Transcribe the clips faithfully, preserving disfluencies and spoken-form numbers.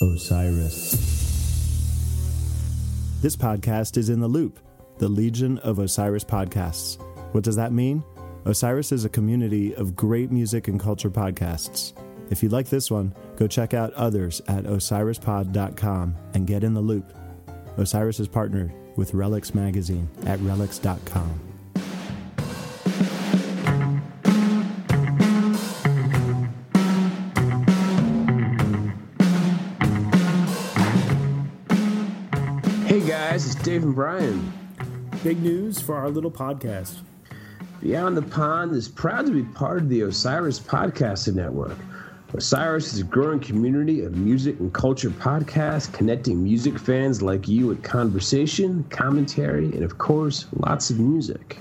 Osiris. This podcast is in The Loop, the Legion of Osiris podcasts. What does that mean? Osiris is a community of great music and culture podcasts. If you like this one, go check out others at Osiris Pod dot com and get in the loop. Osiris is partnered with Relics Magazine at Relics dot com. Hey guys, it's Dave and Brian. Big news for our little podcast. Beyond the Pond is proud to be part of the Osiris Podcasting Network. Osiris is a growing community of music and culture podcasts connecting music fans like you with conversation, commentary, and, of course, lots of music.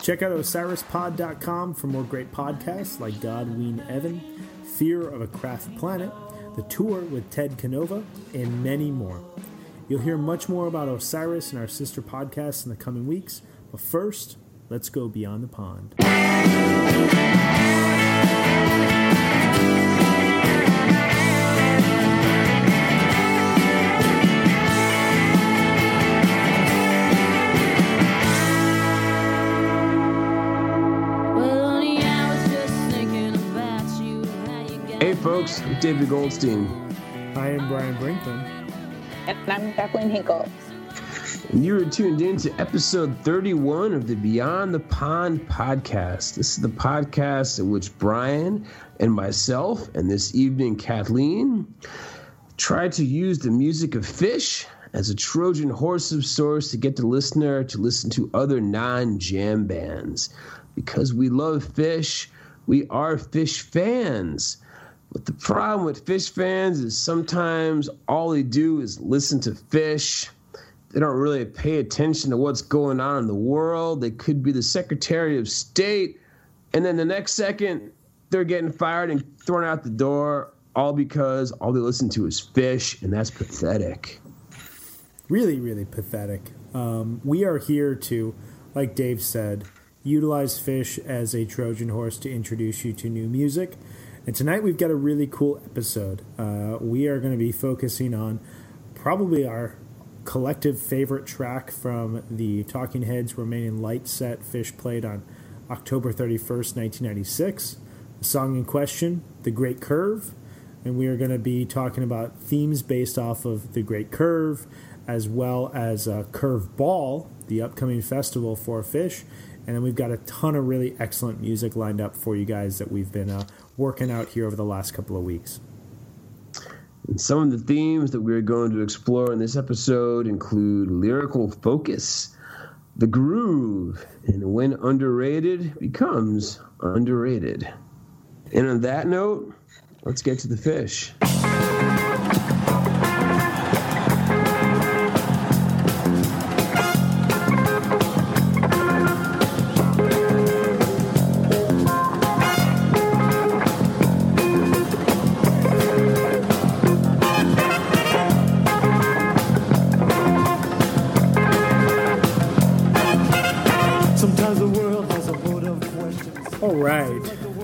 Check out Osiris Pod dot com for more great podcasts like God Ween Evan, Fear of a Craft Planet, The Tour with Ted Canova, and many more. You'll hear much more about Osiris and our sister podcasts in the coming weeks, but first, let's go beyond the pond. Folks, I'm David Goldstein. I am Brian Brinkman. And I'm Kathleen Hinkle. And you are tuned in to episode thirty-one of the Beyond the Pond podcast. This is the podcast in which Brian and myself, and this evening Kathleen, try to use the music of Phish as a Trojan horse of sorts to get the listener to listen to other non-jam bands. Because we love Phish, we are Phish fans. But the problem with Phish fans is sometimes all they do is listen to Phish. They don't really pay attention to what's going on in the world. They could be the Secretary of State, and then the next second, they're getting fired and thrown out the door, all because all they listen to is Phish, and that's pathetic. Really, really pathetic. Um, we are here to, like Dave said, utilize Phish as a Trojan horse to introduce you to new music. And tonight we've got a really cool episode. Uh, we are going to be focusing on probably our collective favorite track from the Talking Heads Remaining Light set Phish played on October thirty-first, nineteen ninety-six. The song in question, The Great Curve. And we are going to be talking about themes based off of The Great Curve, as well as uh, Curveball, the upcoming festival for Phish. And then we've got a ton of really excellent music lined up for you guys that we've been uh, working out here over the last couple of weeks. And some of the themes that we're going to explore in this episode include lyrical focus, the groove, and when underrated becomes underrated. And on that note, let's get to the Phish.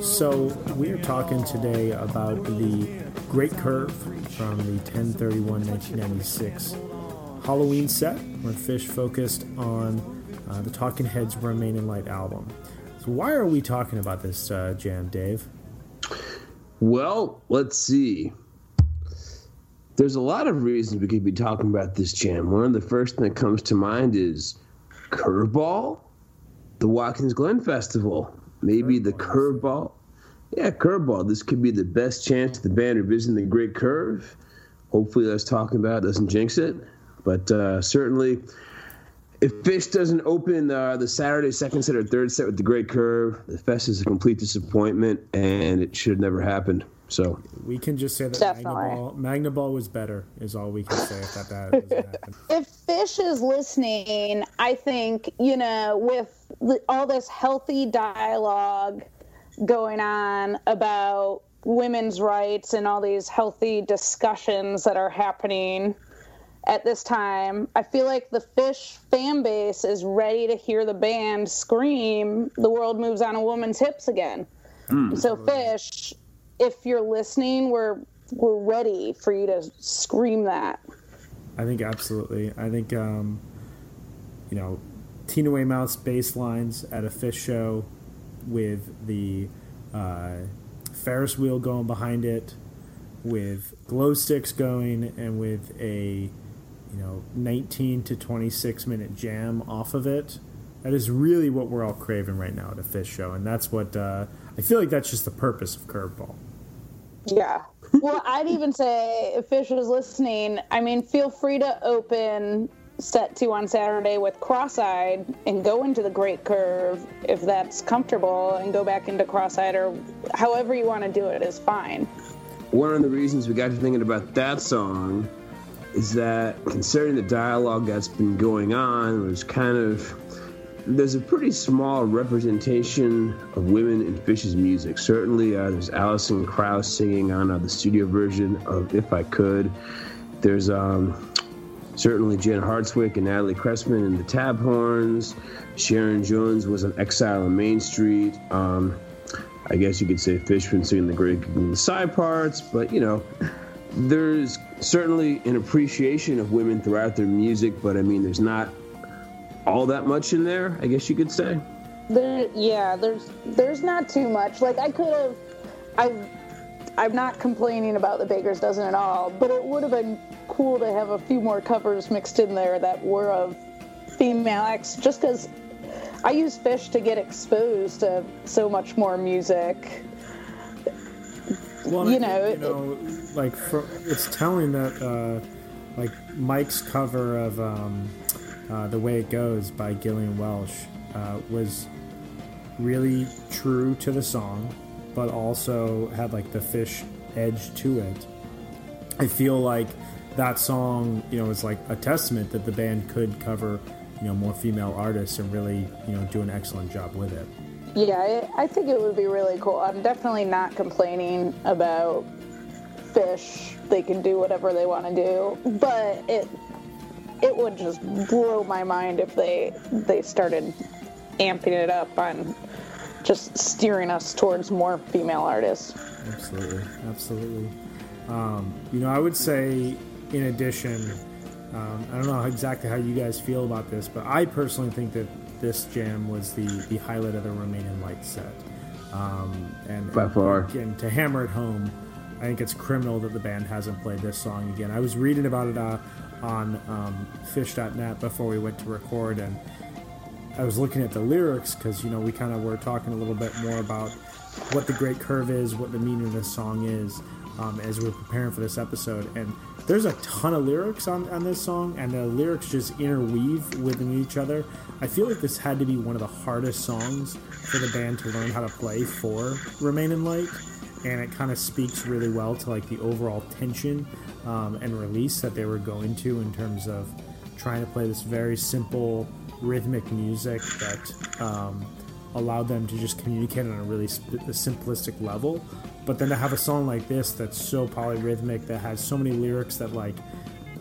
So we're talking today about the Great Curve from the ten thirty-one nineteen ninety-six Halloween set, where Phish focused on uh, the Talking Heads' Remaining Light album. So why are we talking about this uh, jam, Dave? Well, let's see. There's a lot of reasons we could be talking about this jam. One of the first things that comes to mind is Curveball, the Watkins Glen Festival. Maybe the Curveball. Yeah, Curveball. This could be the best chance the band are visiting the Great Curve. Hopefully that's talking about it doesn't jinx it. But uh, certainly, if Phish doesn't open uh, the Saturday second set or third set with the Great Curve, the fest is a complete disappointment, and it should have never happened. So we can just say that Magna Ball, Magna Ball was better is all we can say if that, that doesn't happen. If Phish is listening, I think, you know, with all this healthy dialogue going on about women's rights and all these healthy discussions that are happening at this time, I feel like the Phish fan base is ready to hear the band scream, "The world moves on a woman's hips" again. Mm. So Phish, if you're listening, we're we're ready for you to scream that. I think absolutely. I think, um, you know, Tina Weymouth's bass lines at a Phish show with the uh, Ferris wheel going behind it, with glow sticks going, and with a, you know, nineteen to twenty-six minute jam off of it. That is really what we're all craving right now at a Phish show. And that's what, uh, I feel like that's just the purpose of Curveball. Yeah. Well, I'd even say if Phish was listening, I mean, feel free to open set two on Saturday with Cross-Eyed and go into the Great Curve if that's comfortable, and go back into Cross-Eyed, or however you want to do it is fine. One of the reasons we got to thinking about that song is that, considering the dialogue that's been going on, was kind of, there's a pretty small representation of women in Phish's music. Certainly, uh, there's Alison Krauss singing on uh, the studio version of If I Could. There's um, certainly Jen Hartswick and Natalie Cressman in the Tab Horns. Sharon Jones was on Exile on Main Street. Um, I guess you could say Phish been singing the Great in the side parts, but, you know, there's certainly an appreciation of women throughout their music, but, I mean, there's not all that much in there, I guess you could say. There, yeah, there's there's not too much. Like, I could have, I, I'm not complaining about the Baker's Dozen at all, but it would have been cool to have a few more covers mixed in there that were of female acts, just because I use Phish to get exposed to so much more music. Well, you know, think, you know, it, like for, it's telling that, uh, like Mike's cover of. Um, Uh, The Way It Goes by Gillian Welsh uh, was really true to the song, but also had like the Phish edge to it. I feel like that song, you know, is like a testament that the band could cover, you know, more female artists and really, you know, do an excellent job with it. Yeah, I think it would be really cool. I'm definitely not complaining about Phish. They can do whatever they want to do, but it. It would just blow my mind if they they started amping it up on just steering us towards more female artists. Absolutely, absolutely. Um, you know, I would say, in addition, um, I don't know exactly how you guys feel about this, but I personally think that this jam was the, the highlight of the Remaining Light set. Um, and, By far. And, and to hammer it home, I think it's criminal that the band hasn't played this song again. I was reading about it uh, on um, Phish dot net before we went to record, and I was looking at the lyrics because, you know, we kind of were talking a little bit more about what the Great Curve is, what the meaning of this song is, um, as we were preparing for this episode. And there's a ton of lyrics on, on this song, and the lyrics just interweave within each other. I feel like this had to be one of the hardest songs for the band to learn how to play for Remain in Light. And it kind of speaks really well to like the overall tension um, and release that they were going to in terms of trying to play this very simple rhythmic music that um, allowed them to just communicate on a really sp- simplistic level. But then to have a song like this that's so polyrhythmic, that has so many lyrics that like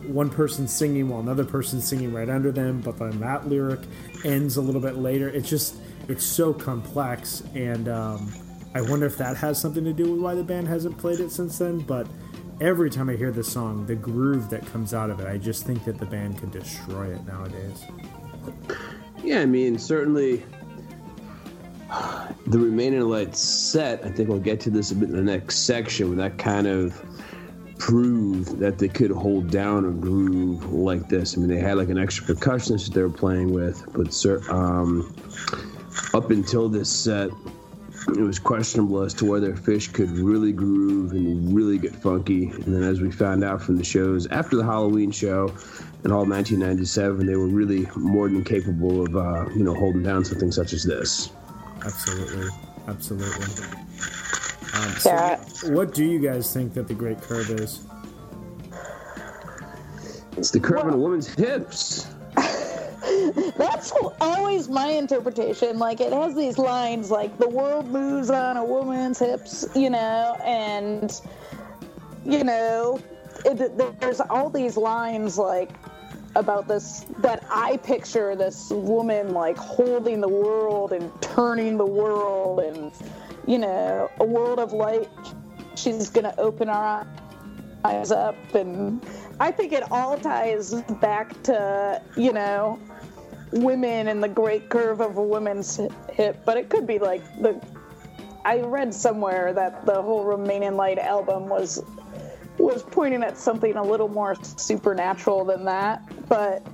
one person's singing while another person's singing right under them, but then that lyric ends a little bit later. It's just, it's so complex, and um I wonder if that has something to do with why the band hasn't played it since then, but every time I hear this song, the groove that comes out of it, I just think that the band could destroy it nowadays. Yeah, I mean, certainly the Remaining Light set, I think we'll get to this a bit in the next section, when that kind of proved that they could hold down a groove like this. I mean, they had like an extra percussionist that they were playing with, but um, up until this set, it was questionable as to whether Phish could really groove and really get funky. And then, as we found out from the shows after the Halloween show in all nineteen ninety-seven, they were really more than capable of, uh, you know, holding down something such as this. Absolutely. Absolutely. Um, so yeah. What do you guys think that the Great Curve is? It's the curve well, in a woman's hips. That's always my interpretation. Like, it has these lines like, the world moves on a woman's hips, you know, and, you know, it, there's all these lines like about this, that I picture this woman like holding the world and turning the world, and, you know, a world of light. She's going to open our ties up, and I think it all ties back to, you know, women and the great curve of a woman's hip, but it could be like the, I read somewhere that the whole Remaining Light album was was pointing at something a little more supernatural than that, but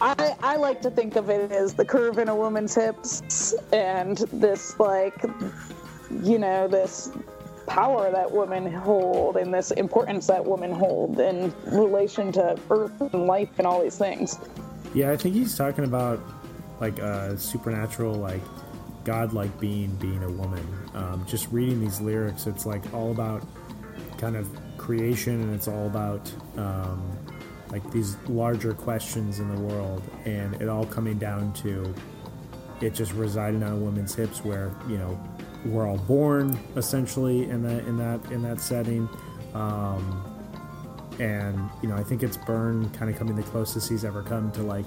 I, I like to think of it as the curve in a woman's hips and this, like, you know, this power that women hold and this importance that women hold in relation to earth and life and all these things. Yeah, I think he's talking about, like, a supernatural, like, godlike being being a woman. Um, just reading these lyrics, it's, like, all about kind of creation, and it's all about, um, like, these larger questions in the world, and it all coming down to it just residing on a woman's hips where, you know, we're all born, essentially, in that in that, in that setting. Um... And, you know, I think it's Byrne kind of coming the closest he's ever come to, like,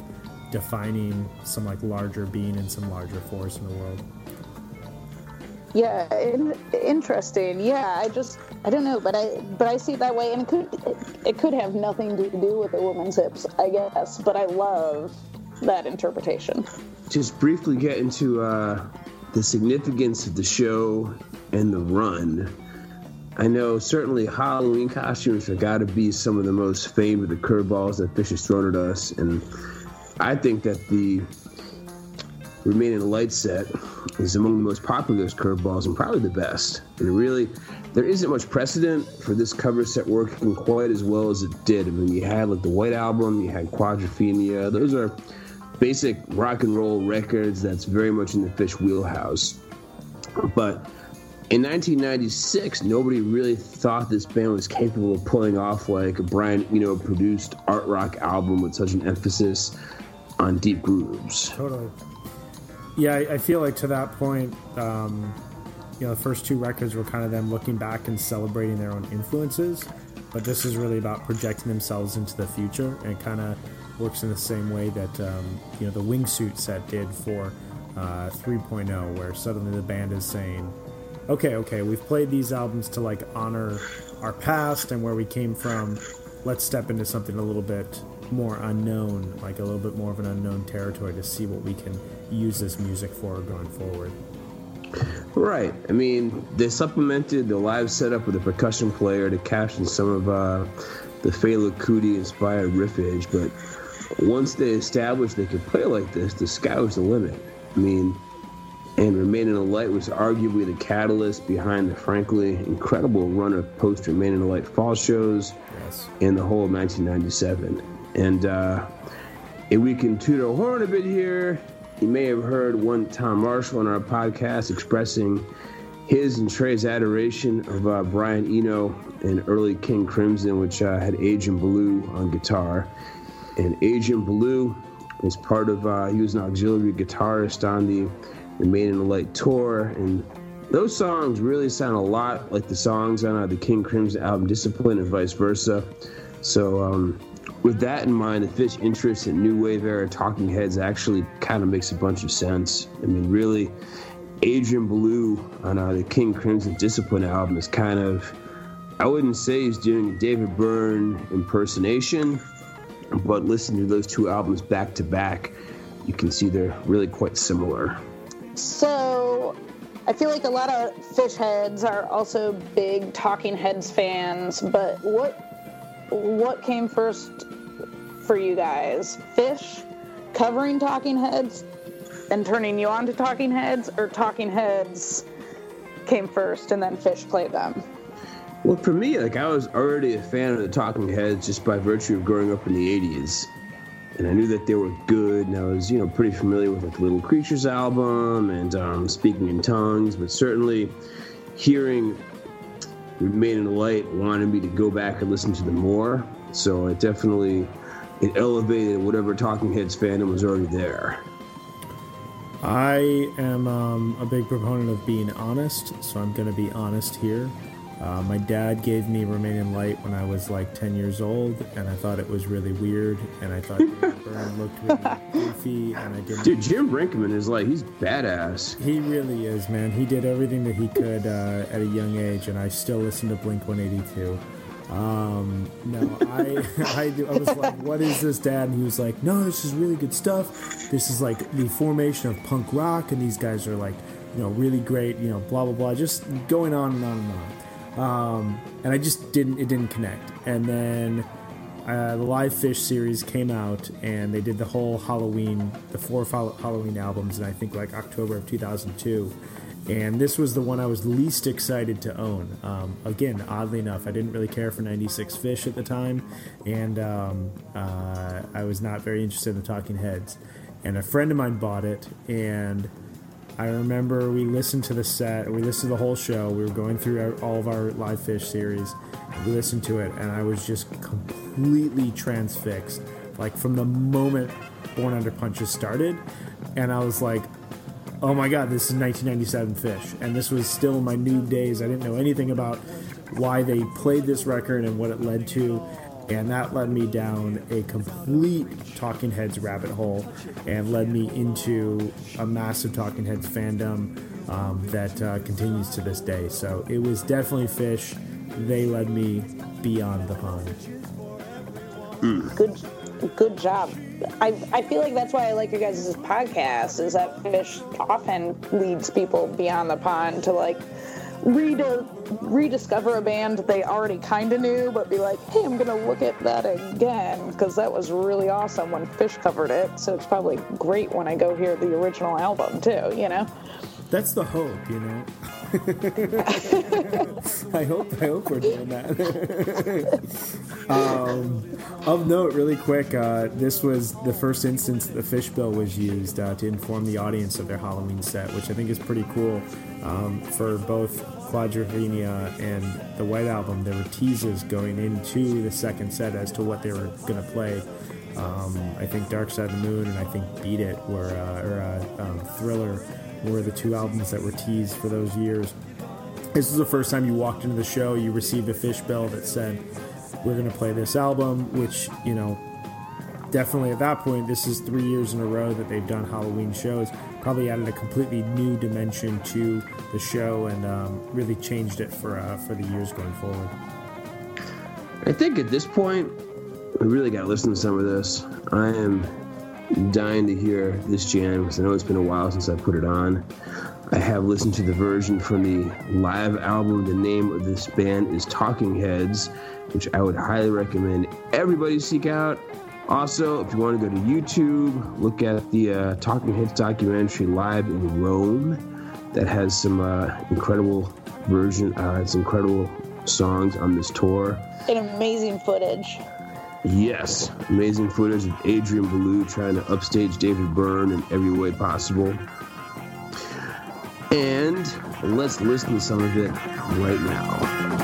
defining some, like, larger being and some larger force in the world. Yeah, in- interesting. Yeah, I just, I don't know, but I but I see it that way. And it could, it could have nothing to do with a woman's hips, I guess. But I love that interpretation. Just briefly get into uh, the significance of the show and the run. I know certainly Halloween costumes have got to be some of the most famed of the curveballs that Phish has thrown at us, and I think that the Remaining Light set is among the most popular of those curveballs and probably the best. And really, there isn't much precedent for this cover set working quite as well as it did. I mean, you had like the White Album, you had Quadrophenia. Those are basic rock and roll records that's very much in the Phish wheelhouse. But in nineteen ninety-six, nobody really thought this band was capable of pulling off like a Brian Eno produced art rock album with such an emphasis on deep grooves. Totally. Yeah, I feel like to that point, um, you know, the first two records were kind of them looking back and celebrating their own influences, but this is really about projecting themselves into the future, and kind of works in the same way that, um, you know, the Wingsuit set did for uh, three point oh, where suddenly the band is saying, okay, okay, we've played these albums to, like, honor our past and where we came from. Let's step into something a little bit more unknown, like a little bit more of an unknown territory, to see what we can use this music for going forward. Right. I mean, they supplemented the live setup with a percussion player to caption some of uh, the Fela Kuti-inspired riffage, but once they established they could play like this, the sky was the limit. I mean... and Remaining Light was arguably the catalyst behind the frankly incredible run of post-Remaining Light fall shows yes. in the whole of nineteen ninety-seven. And uh, if we can toot our horn a bit here, you may have heard one Tom Marshall on our podcast expressing his and Trey's adoration of uh, Brian Eno and early King Crimson, which uh, had Agent Blue on guitar. And Agent Blue was part of, uh, he was an auxiliary guitarist on the Remaining Light tour, and those songs really sound a lot like the songs on uh, the King Crimson album Discipline and vice versa. So um, with that in mind, the Phish interest in New Wave era Talking Heads actually kind of makes a bunch of sense. I mean, really, Adrian Belew on uh, the King Crimson Discipline album is kind of, I wouldn't say he's doing a David Byrne impersonation, but listening to those two albums back to back, you can see they're really quite similar. So, I feel like a lot of Phish heads are also big Talking Heads fans, but what what came first for you guys? Phish covering Talking Heads and turning you on to Talking Heads, or Talking Heads came first and then Phish played them? Well, for me, like, I was already a fan of the Talking Heads just by virtue of growing up in the eighties. And I knew that they were good, and I was, you know, pretty familiar with, like, the Little Creatures album and um, Speaking in Tongues, but certainly hearing Remaining Light wanted me to go back and listen to them more, so it definitely, it elevated whatever Talking Heads fandom was already there. I am um, a big proponent of being honest, so I'm going to be honest here. Uh, my dad gave me Remaining Light when I was like ten years old, and I thought it was really weird, and I thought Byrne looked really goofy, and I didn't. Dude, Jim Brinkman is like, he's badass. He really is, man. He did everything that he could uh, at a young age, and I still listen to Blink one eighty-two. Um, no, I, I, I was like, what is this, Dad? And he was like, no, this is really good stuff. This is like the formation of punk rock, and these guys are like, you know, really great, you know, blah, blah, blah, just going on and on and on. Um, and I just didn't, it didn't connect. And then uh, the Live Phish series came out, and they did the whole Halloween, the four Halloween albums in, I think, like October of two thousand two. And this was the one I was least excited to own. Um, again, oddly enough, I didn't really care for ninety-six Phish at the time, and um, uh, I was not very interested in the Talking Heads. And a friend of mine bought it, and I remember we listened to the set, we listened to the whole show, we were going through all of our Live Phish series, we listened to it, and I was just completely transfixed, like from the moment Born Under Punches started, and I was like, oh my God, this is nineteen ninety-seven Phish, and this was still my new days. I didn't know anything about why they played this record and what it led to, and that led me down a complete Talking Heads rabbit hole and led me into a massive Talking Heads fandom um, that uh, continues to this day. So it was definitely Phish. They led me beyond the pond. Mm. Good, good job. I I feel like that's why I like your guys' podcast, is that Phish often leads people beyond the pond to, like, Redo- rediscover a band they already kind of knew, but be like, hey, I'm going to look at that again, because that was really awesome when Phish covered it, so it's probably great when I go hear the original album, too, you know? That's the hope, you know? I hope I hope we're doing that. um, of note, really quick, uh, this was the first instance that the Phish bill was used uh, to inform the audience of their Halloween set, which I think is pretty cool. Um, for both Quadrophenia and the White Album, there were teases going into the second set as to what they were going to play. Um, I think Dark Side of the Moon and I think Beat It were, uh, or uh, um, Thriller were the two albums that were teased for those years. This was the first time you walked into the show, you received a Phish bill that said, we're going to play this album, which, you know, definitely at that point, this is three years in a row that they've done Halloween shows. Probably added a completely new dimension to the show and um, really changed it for uh, for the years going forward. I think at this point, we really got to listen to some of this. I am dying to hear this jam because I know it's been a while since I put it on. I have listened to the version from the live album. The name of this band is Talking Heads, which I would highly recommend everybody seek out. Also, if you want to go to YouTube, look at the uh, Talking Heads documentary Live in Rome. That has some uh, incredible version, uh, some incredible songs on this tour. And amazing footage. Yes, amazing footage of Adrian Belew trying to upstage David Byrne in every way possible. And let's listen to some of it right now.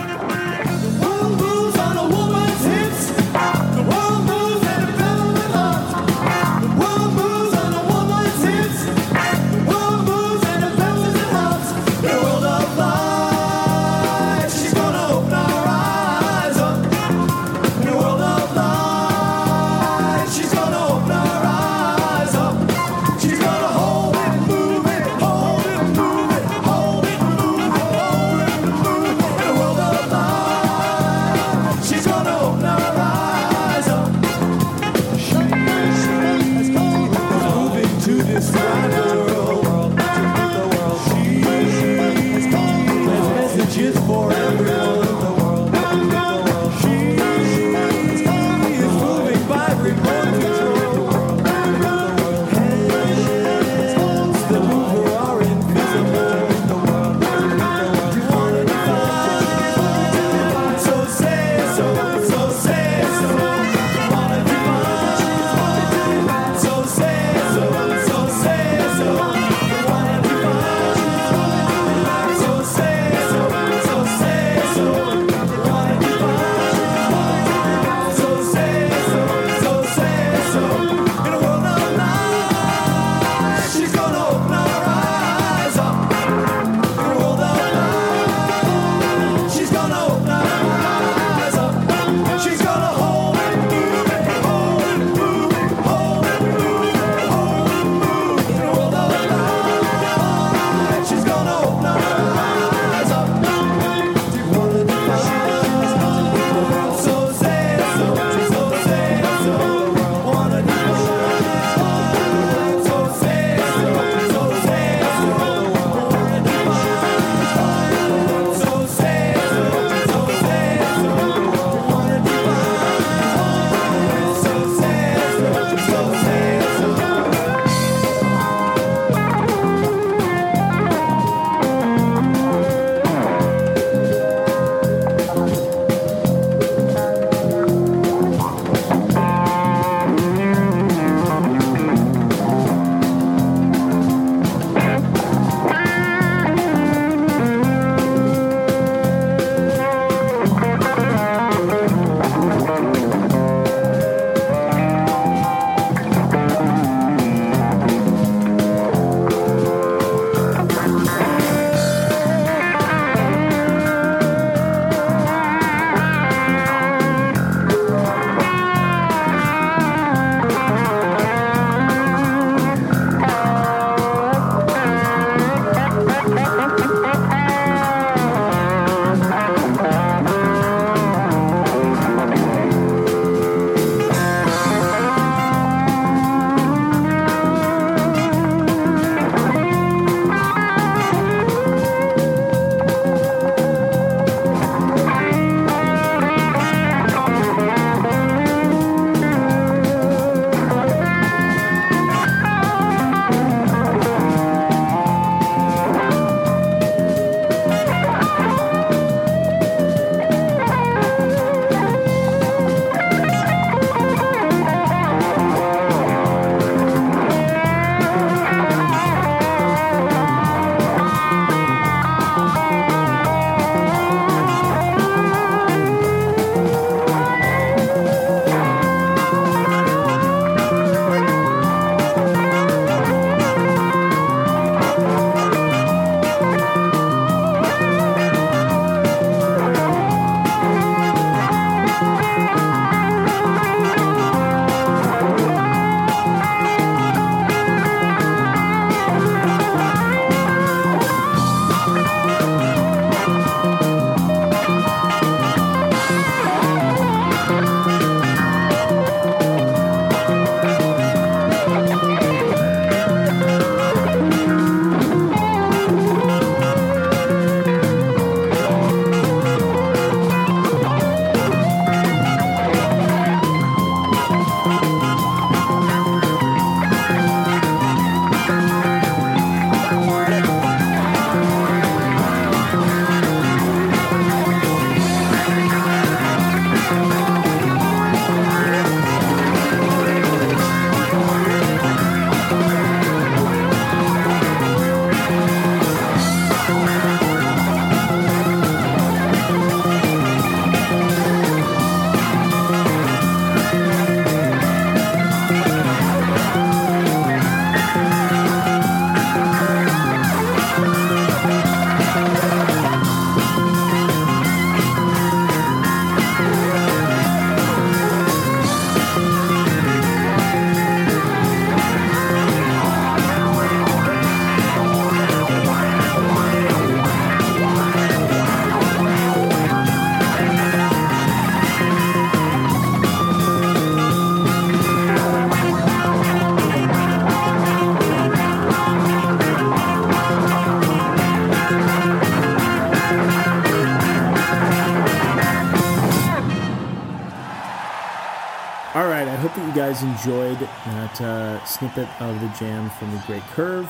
All right, I hope that you guys enjoyed that uh, snippet of the jam from The Great Curve,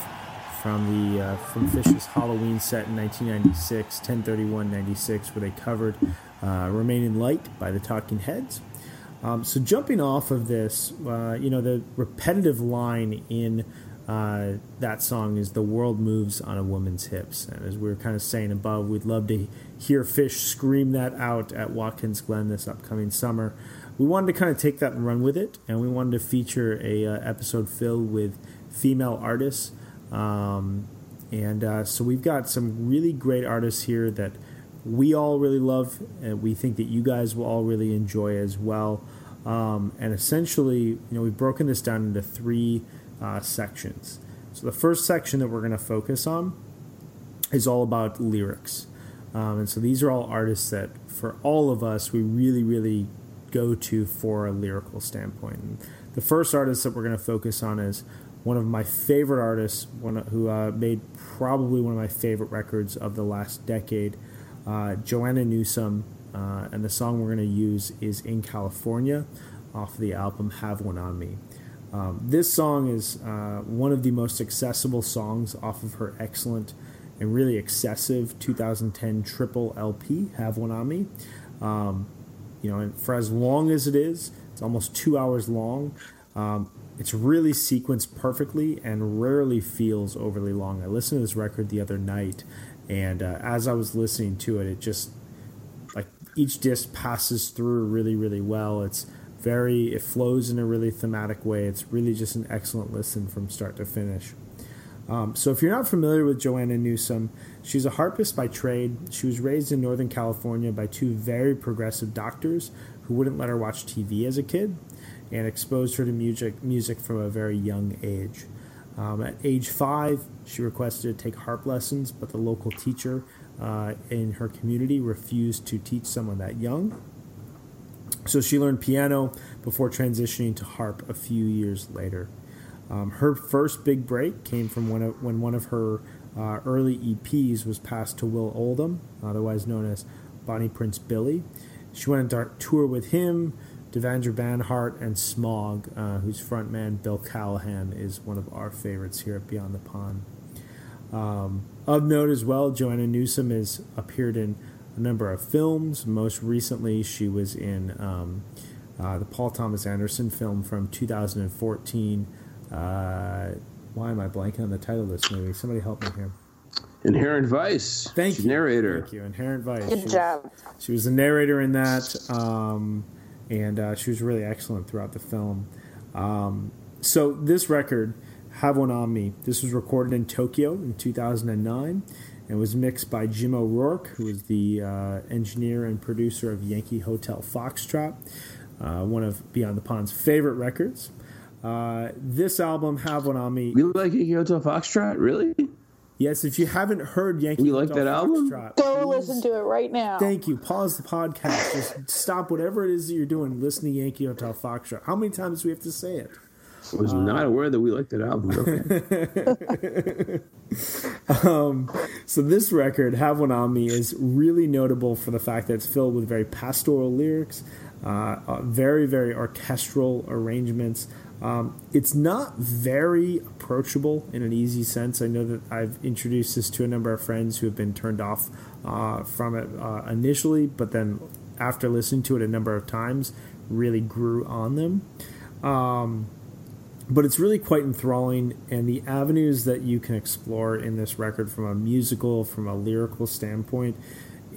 from the uh, from Phish's Halloween set in nineteen ninety-six, ten thirty-one ninety-six, where they covered uh, Remaining Light by the Talking Heads. Um, so jumping off of this, uh, you know, the repetitive line in uh, that song is "The world moves on a woman's hips." And as we were kind of saying above, we'd love to hear Phish scream that out at Watkins Glen this upcoming summer. We wanted to kind of take that and run with it, and we wanted to feature a uh, episode filled with female artists. Um, and uh, so we've got some really great artists here that we all really love, and we think that you guys will all really enjoy as well. Um, and essentially, you know, we've broken this down into three uh, sections. So the first section that we're going to focus on is all about lyrics. Um, and so these are all artists that, for all of us, we really, really go to for a lyrical standpoint. And the first artist that we're going to focus on is one of my favorite artists, one who uh, made probably one of my favorite records of the last decade, Uh, Joanna Newsom, uh, and the song we're going to use is "In California" off the album "Have One on Me." Um, this song is uh, one of the most accessible songs off of her excellent and really excessive two thousand ten triple L P, "Have One on Me." Um, you know, and for as long as it is, it's almost two hours long. Um, it's really sequenced perfectly and rarely feels overly long. I listened to this record the other night, and uh, as I was listening to it, it just, like, each disc passes through really, really well. It's very, it flows in a really thematic way. It's really just an excellent listen from start to finish. Um, so if you're not familiar with Joanna Newsom, she's a harpist by trade. She was raised in Northern California by two very progressive doctors who wouldn't let her watch T V as a kid and exposed her to music, music from a very young age. Um, at age five, she requested to take harp lessons, but the local teacher uh, in her community refused to teach someone that young. So she learned piano before transitioning to harp a few years later. Um, her first big break came from when, when one of her uh, early E Ps was passed to Will Oldham, otherwise known as Bonnie Prince Billy. She went on a tour with him, Devendra Banhart, and Smog, uh, whose frontman Bill Callahan is one of our favorites here at Beyond the Pond. Um, of note as well, Joanna Newsom has appeared in a number of films. Most recently, she was in um, uh, the Paul Thomas Anderson film from two thousand fourteen. Uh, why am I blanking on the title of this movie? Somebody help me here. Inherent Vice. Thank She's you. Narrator. Thank you. Inherent Vice. Good she job. Was, she was the narrator in that. Um, And uh, she was really excellent throughout the film. Um, so this record, "Have One on Me," this was recorded in Tokyo in two thousand nine and was mixed by Jim O'Rourke, who is the uh, engineer and producer of Yankee Hotel Foxtrot, uh, one of Beyond the Pond's favorite records. Uh, this album, "Have One on Me." You like Yankee Hotel Foxtrot? Really? Yes, if you haven't heard Yankee you like Hotel that album? Foxtrot, go please, listen to it right now. Thank you. Pause the podcast. Just stop whatever it is that you're doing. Listen to Yankee Hotel Foxtrot. How many times do we have to say it? I was um, not aware that we liked that album. Okay. um, so this record, "Have One on Me," is really notable for the fact that it's filled with very pastoral lyrics, uh, uh, very, very orchestral arrangements. Um, it's not very approachable in an easy sense. I know that I've introduced this to a number of friends who have been turned off uh, from it uh, initially, but then after listening to it a number of times, really grew on them. Um, but it's really quite enthralling, and the avenues that you can explore in this record from a musical, from a lyrical standpoint,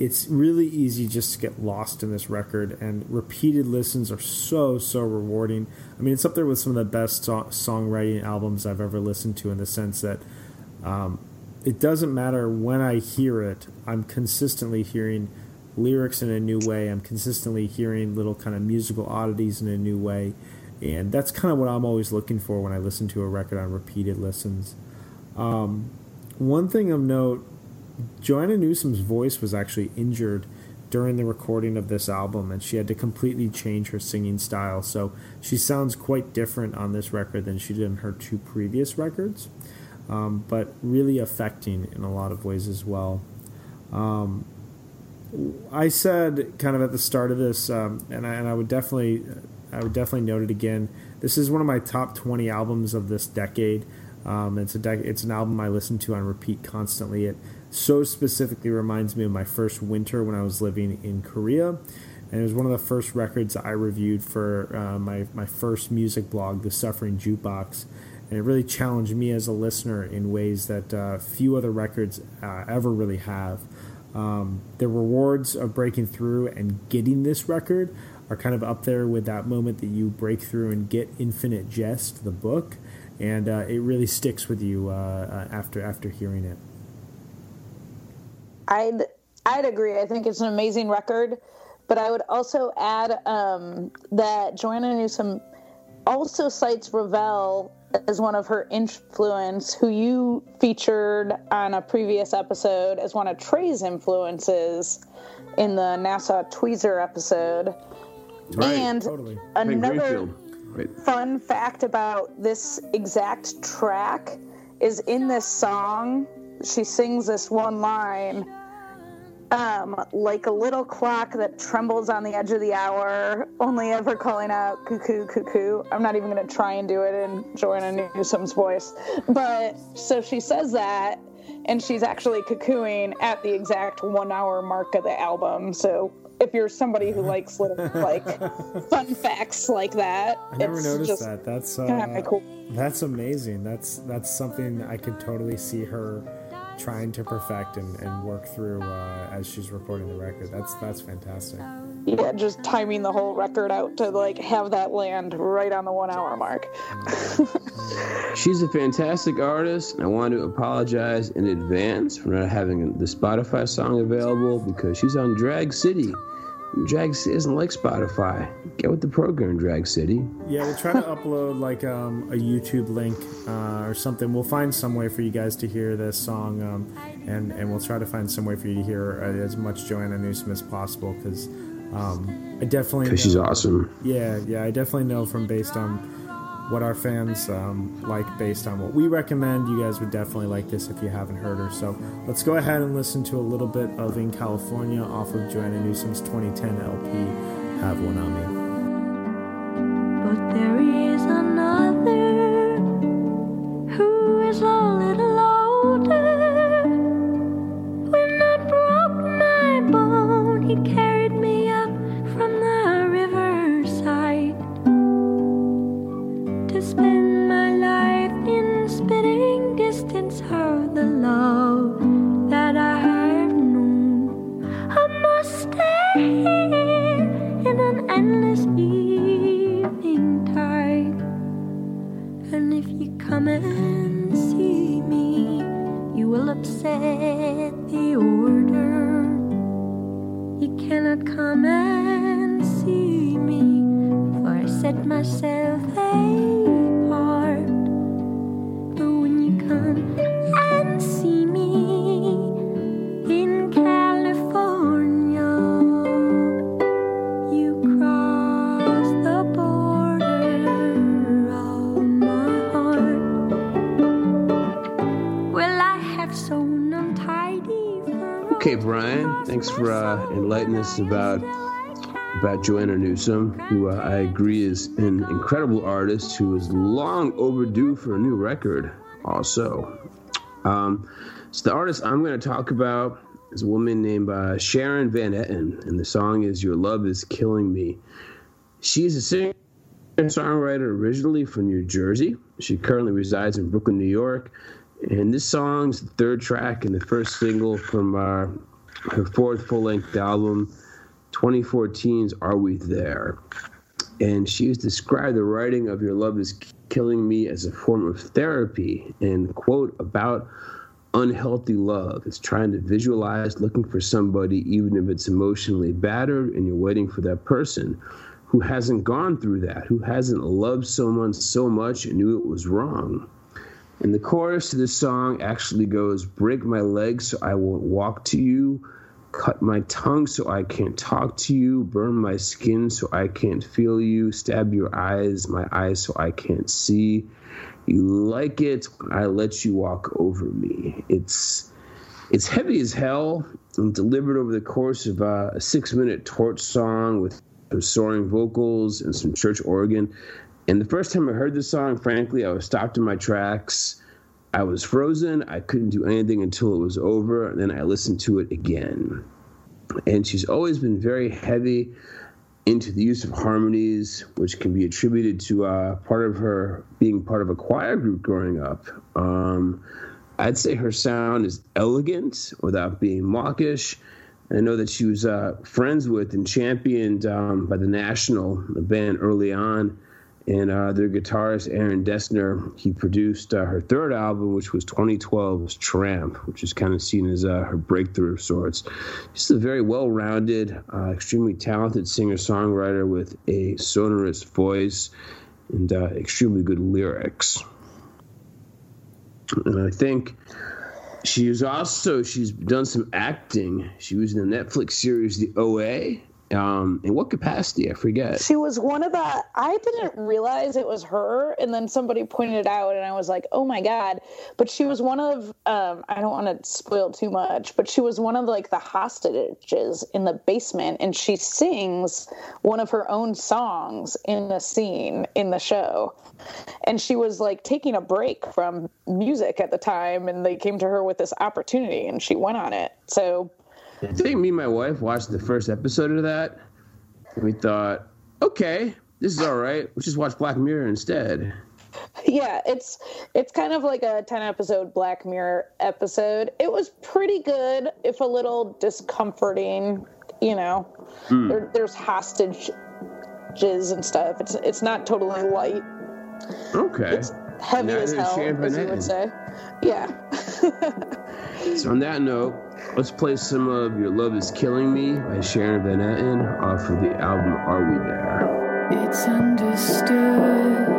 it's really easy just to get lost in this record, and repeated listens are so, so rewarding. I mean, it's up there with some of the best so- songwriting albums I've ever listened to, in the sense that um, it doesn't matter when I hear it, I'm consistently hearing lyrics in a new way. I'm consistently hearing little kind of musical oddities in a new way, and that's kind of what I'm always looking for when I listen to a record on repeated listens. Um, one thing of note, Joanna Newsom's voice was actually injured during the recording of this album, and she had to completely change her singing style, so she sounds quite different on this record than she did in her two previous records, um, but really affecting in a lot of ways as well. Um, I said kind of at the start of this, um, and, I, and I would definitely I would definitely note it again. This is one of my top twenty albums of this decade. Um, it's a dec- it's an album I listen to on repeat constantly. It so specifically reminds me of my first winter when I was living in Korea. And it was one of the first records I reviewed for uh, my, my first music blog, The Suffering Jukebox. And it really challenged me as a listener in ways that uh, few other records uh, ever really have. Um, the rewards of breaking through and getting this record are kind of up there with that moment that you break through and get Infinite Jest, the book. And uh, it really sticks with you uh, after after hearing it. I'd, I'd agree. I think it's an amazing record. But I would also add um, that Joanna Newsom also cites Ravel as one of her influence, who you featured on a previous episode as one of Trey's influences in the NASA Tweezer episode. Right, and totally. Another right. fun fact about this exact track is in this song, she sings this one line. Um, like a little clock that trembles on the edge of the hour, only ever calling out cuckoo, cuckoo. I'm not even going to try and do it in Joanna Newsom's voice. But so she says that, and she's actually cuckooing at the exact one hour mark of the album. So if you're somebody who likes little, like, fun facts like that, I never it's noticed just that. That's uh, kind of cool. That's amazing. That's, that's something I could totally see her trying to perfect and, and work through uh, as she's recording the record. That's that's fantastic. Yeah, just timing the whole record out to like have that land right on the one hour mark. She's a fantastic artist, and I want to apologize in advance for not having the Spotify song available because she's on Drag City. Drag City isn't like Spotify. Get with the program, Drag City. Yeah, we'll try to upload like um, a YouTube link uh, or something. We'll find some way for you guys to hear this song, um, and, and we'll try to find some way for you to hear uh, as much Joanna Newsom as possible because um, I definitely because she's awesome. Yeah, yeah, I definitely know from based on what our fans um, like, based on what we recommend, you guys would definitely like this if you haven't heard her. So let's go ahead and listen to a little bit of In California off of Joanna Newsom's twenty ten L P, Have One on Me. But there is another who is a little older. When I broke my bone, he carried me up from the riverside. Spend my life in spitting distance of the love that I have known. I must stay in an endless evening tide. And if you come and see me, you will upset the order. You cannot come and see me, for I set myself apart. But when you come and see me in California, you cross the border of my heart. Well, I have sown untidy for. Okay, Brian, thanks for uh, enlightening us about about Joanna Newsom, who uh, I agree is an incredible artist who is long overdue for a new record also. Um, so the artist I'm going to talk about is a woman named uh, Sharon Van Etten, and the song is Your Love Is Killing Me. She's a singer-songwriter originally from New Jersey. She currently resides in Brooklyn, New York, and this song's the third track and the first single from uh, her fourth full-length album, twenty fourteen's Are We There? And she has described the writing of Your Love Is Killing Me as a form of therapy and, quote, about unhealthy love. It's trying to visualize looking for somebody, even if it's emotionally battered, and you're waiting for that person who hasn't gone through that, who hasn't loved someone so much and knew it was wrong. And the chorus to this song actually goes, break my legs so I won't walk to you, cut my tongue so I can't talk to you, burn my skin so I can't feel you, stab your eyes, my eyes so I can't see. You like it, I let you walk over me. It's it's heavy as hell and delivered over the course of uh, a six-minute torch song with some soaring vocals and some church organ. And the first time I heard this song, frankly, I was stopped in my tracks. I was frozen. I couldn't do anything until it was over. And then I listened to it again. And she's always been very heavy into the use of harmonies, which can be attributed to uh, part of her being part of a choir group growing up. Um, I'd say her sound is elegant without being mawkish. And I know that she was uh, friends with and championed um, by the National, the band, early on. And uh, their guitarist, Aaron Dessner, he produced uh, her third album, which was twenty twelve's Tramp, which is kind of seen as uh, her breakthrough of sorts. She's a very well-rounded, uh, extremely talented singer-songwriter with a sonorous voice and uh, extremely good lyrics. And I think she was also, she's done some acting. She was in the Netflix series The O A. Um, in what capacity? I forget. She was one of the, I didn't realize it was her. And then somebody pointed it out and I was like, oh my God. But she was one of, um, I don't want to spoil too much, but she was one of like the hostages in the basement, and she sings one of her own songs in the scene in the show. And she was like taking a break from music at the time, and they came to her with this opportunity and she went on it. So I think me and my wife watched the first episode of that, and we thought, okay, this is all right. Let's just watch Black Mirror instead. Yeah, it's it's kind of like a ten-episode Black Mirror episode. It was pretty good, if a little discomforting, you know. Mm. There, there's hostages and stuff. It's it's not totally light. Okay. It's heavy Neither as hell, as you would say. Yeah. So on that note, let's play some of Your Love Is Killing Me by Sharon Van Etten off of the album Are We There? It's understood.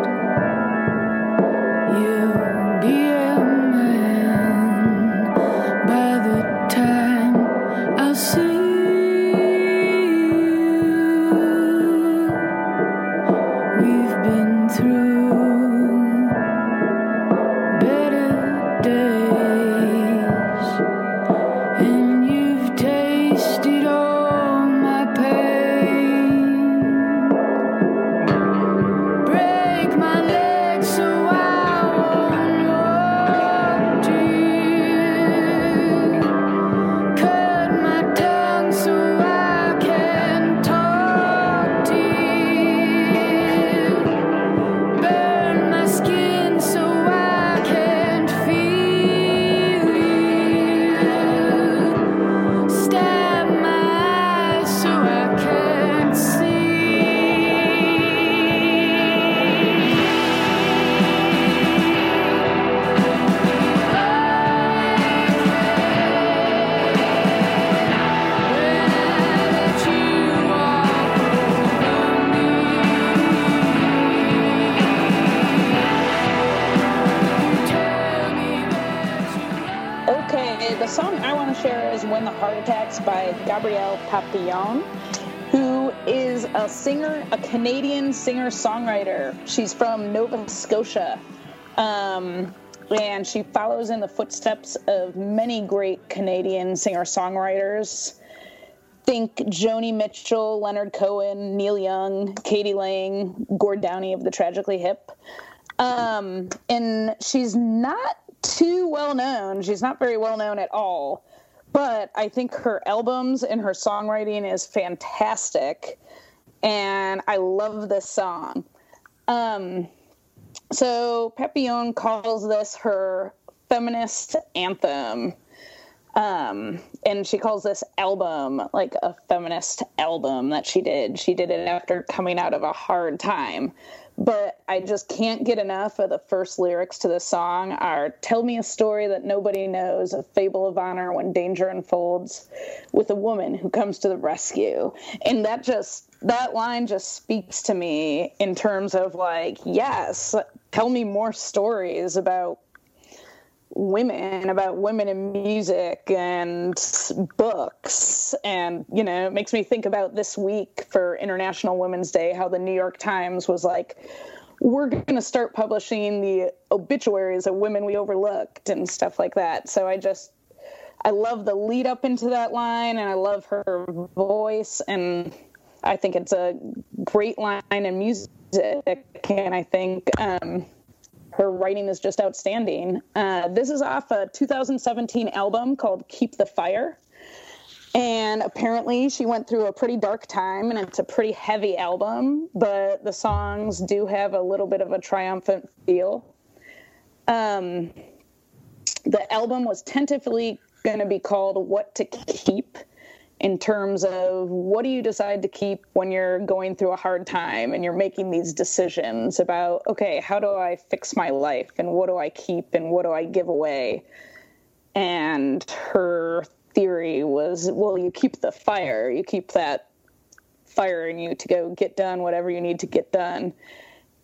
Canadian singer-songwriter. She's from Nova Scotia, um, and she follows in the footsteps of many great Canadian singer-songwriters. Think Joni Mitchell, Leonard Cohen, Neil Young, Katie Lang, Gord Downie of the Tragically Hip. Um, and she's not too well-known. She's not very well-known at all, but I think her albums and her songwriting is fantastic. And I love this song. Um, so Papillon calls this her feminist anthem. Um, and she calls this album like a feminist album that she did. She did it after coming out of a hard time. But I just can't get enough of the first lyrics to this song are, tell me a story that nobody knows, a fable of honor when danger unfolds with a woman who comes to the rescue. And that just, that line just speaks to me in terms of like, yes, tell me more stories about women, about women in music and books. And, you know, it makes me think about this week for International Women's Day, how the New York Times was like, we're going to start publishing the obituaries of women we overlooked and stuff like that. So I just, I love the lead up into that line, and I love her voice, and I think it's a great line in music, and I think um, her writing is just outstanding. Uh, this is off a two thousand seventeen album called Keep the Fire, and apparently she went through a pretty dark time, and it's a pretty heavy album, but the songs do have a little bit of a triumphant feel. Um, the album was tentatively going to be called What to Keep, in terms of what do you decide to keep when you're going through a hard time and you're making these decisions about, okay, how do I fix my life and what do I keep and what do I give away? And her theory was, well, you keep the fire. You keep that fire in you to go get done whatever you need to get done.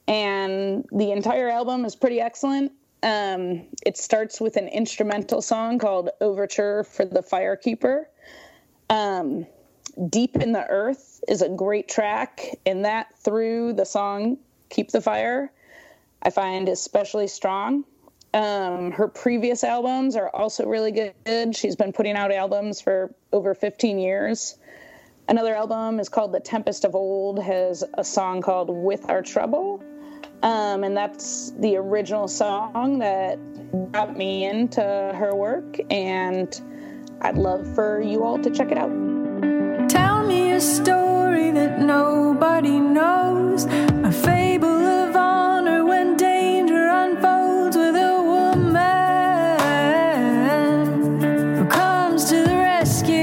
And the entire album is pretty excellent. Um, it starts with an instrumental song called Overture for the Firekeeper. Um, Deep in the Earth is a great track, and that through the song Keep the Fire, I find especially strong. Um, her previous albums are also really good. She's been putting out albums for over fifteen years. Another album is called The Tempest of Old, has a song called With Our Trouble, um, and that's the original song that got me into her work, and I'd love for you all to check it out. Tell me a story that nobody knows, a fable of honor when danger unfolds with a woman who comes to the rescue.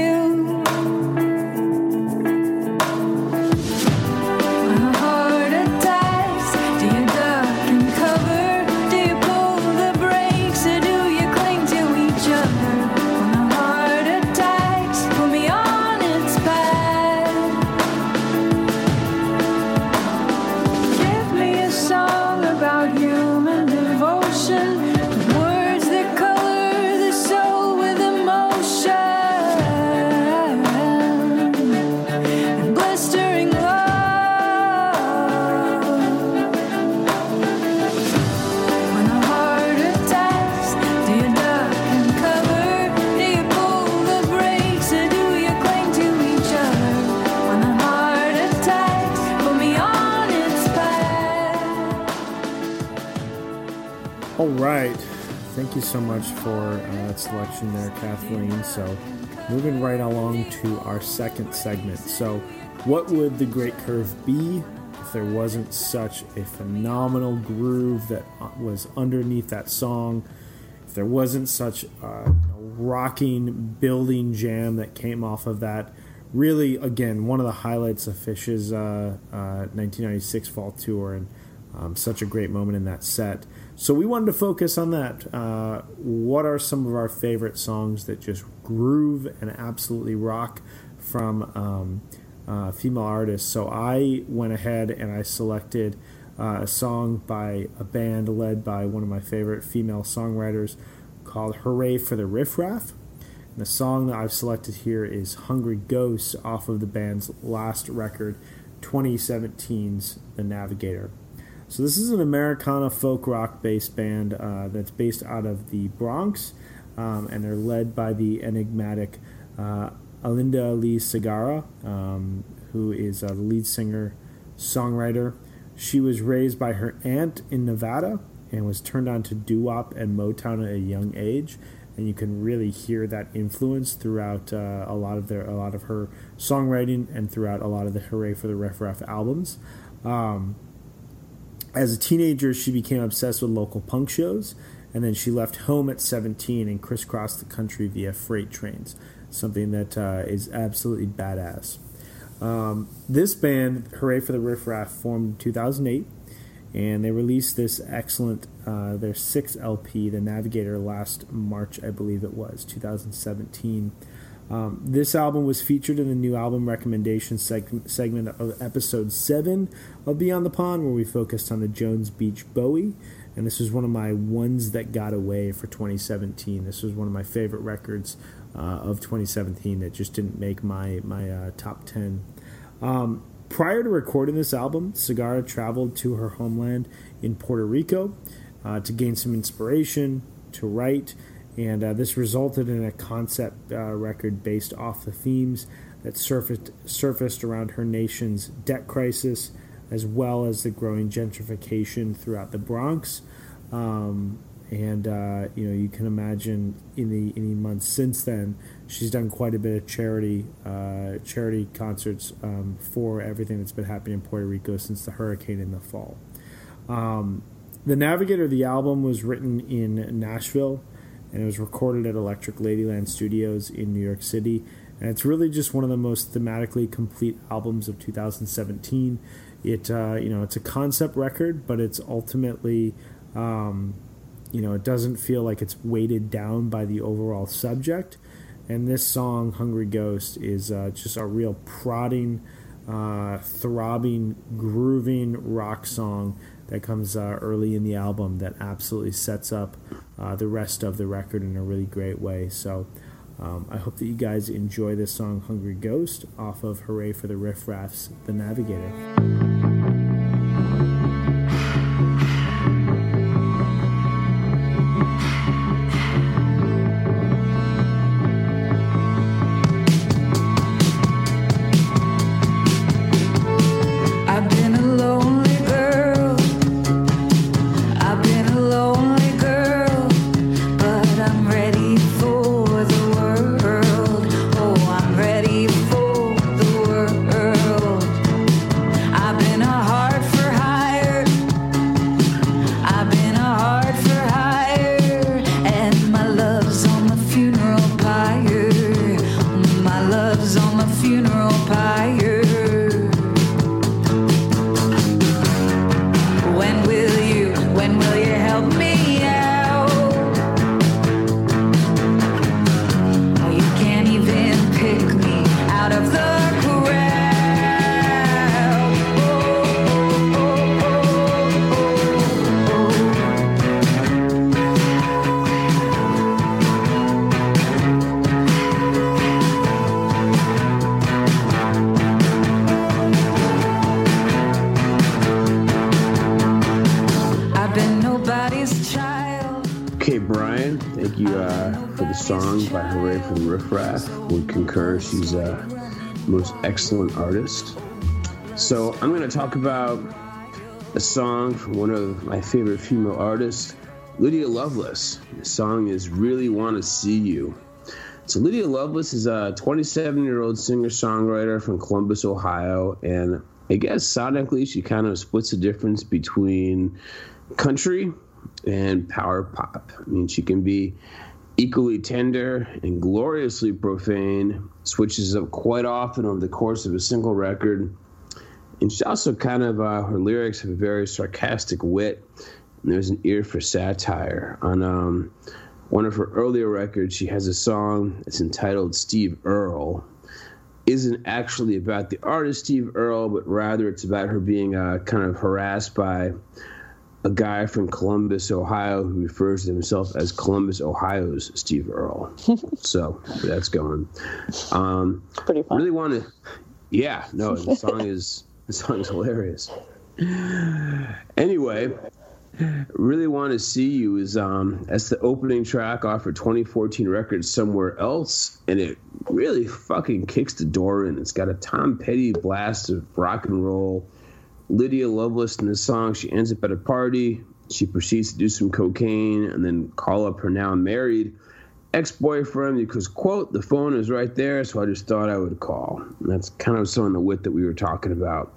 When a heart attacks, do you duck and cover? Do you pull the brakes or do you cling to each other? All right. Thank you so much for uh, that selection there, Kathleen. So moving right along to our second segment. So what would The Great Curve be if there wasn't such a phenomenal groove that was underneath that song? If there wasn't such a rocking, building jam that came off of that? Really, again, one of the highlights of Phish's uh, uh, nineteen ninety-six fall tour, and um, such a great moment in that set. So we wanted to focus on that. Uh, what are some of our favorite songs that just groove and absolutely rock from um, uh, female artists? So I went ahead and I selected uh, a song by a band led by one of my favorite female songwriters called Hooray for the Riff Raff. And the song that I've selected here is Hungry Ghosts off of the band's last record, twenty seventeen's The Navigator. So this is an Americana folk rock-based band uh, that's based out of the Bronx, um, and they're led by the enigmatic uh, Alinda Lee Segarra, um, who is a lead singer-songwriter. She was raised by her aunt in Nevada and was turned on to doo-wop and Motown at a young age, and you can really hear that influence throughout uh, a lot of their, a lot of her songwriting and throughout a lot of the Hooray for the Riff Raff albums. Um, As a teenager, she became obsessed with local punk shows, and then she left home at seventeen and crisscrossed the country via freight trains, something that uh, is absolutely badass. Um, this band, Hooray for the Riff Raff, formed in two thousand eight, and they released this excellent, uh, their sixth L P, The Navigator, last March, I believe it was, two thousand seventeen. Um, this album was featured in the new album recommendation seg- segment of episode seven of Beyond the Pond, where we focused on the Jones Beach Bowie, and this was one of my ones that got away for twenty seventeen. This was one of my favorite records uh, of twenty seventeen that just didn't make my, my uh, top ten. Um, prior to recording this album, Segarra traveled to her homeland in Puerto Rico uh, to gain some inspiration, to write, and uh, this resulted in a concept uh, record based off the themes that surfaced, surfaced around her nation's debt crisis, as well as the growing gentrification throughout the Bronx. Um, and, uh, you know, you can imagine in the, in the months since then, she's done quite a bit of charity uh, charity concerts um, for everything that's been happening in Puerto Rico since the hurricane in the fall. Um, the Navigator of the album was written in Nashville, and it was recorded at Electric Ladyland Studios in New York City. And it's really just one of the most thematically complete albums of two thousand seventeen. It, uh, you know, it's a concept record, but it's ultimately, um, you know, it doesn't feel like it's weighted down by the overall subject. And this song, Hungry Ghost, is uh, just a real prodding, uh, throbbing, grooving rock song that comes uh, early in the album that absolutely sets up uh, the rest of the record in a really great way. So um, I hope that you guys enjoy this song, Hungry Ghost, off of Hooray for the Riff Raff's The Navigator. She's a most excellent artist. So I'm going to talk about a song from one of my favorite female artists, Lydia Lovelace. The song is Really Want to See You. So Lydia Lovelace is a twenty-seven-year-old singer-songwriter from Columbus, Ohio. And I guess sonically she kind of splits the difference between country and power pop. I mean, she can be equally tender and gloriously profane, switches up quite often over the course of a single record. And she also kind of, uh, her lyrics have a very sarcastic wit, and there's an ear for satire. On um, one of her earlier records, she has a song that's entitled Steve Earle. Isn't actually about the artist Steve Earle, but rather it's about her being uh, kind of harassed by a guy from Columbus, Ohio, who refers to himself as Columbus, Ohio's Steve Earle. So that's going. Um, Pretty fun. Really want to, yeah. No, the song is the song is hilarious. Anyway, Really Want to See You is um, that's the opening track off her twenty fourteen record Somewhere Else, and it really fucking kicks the door in. It's got a Tom Petty blast of rock and roll. Lydia Lovelace in this song, she ends up at a party. She proceeds to do some cocaine and then call up her now married ex-boyfriend because, quote, the phone is right there, so I just thought I would call. And that's kind of some of the wit that we were talking about.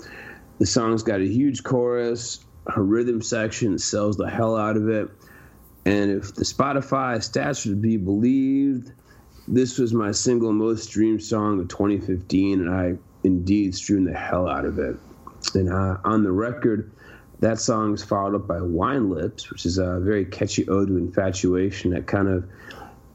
The song's got a huge chorus. Her rhythm section sells the hell out of it. And if the Spotify stats were to be believed, this was my single most streamed song of twenty fifteen, and I indeed streamed the hell out of it. And uh, on the record, that song is followed up by Wine Lips, which is a very catchy ode to infatuation that kind of,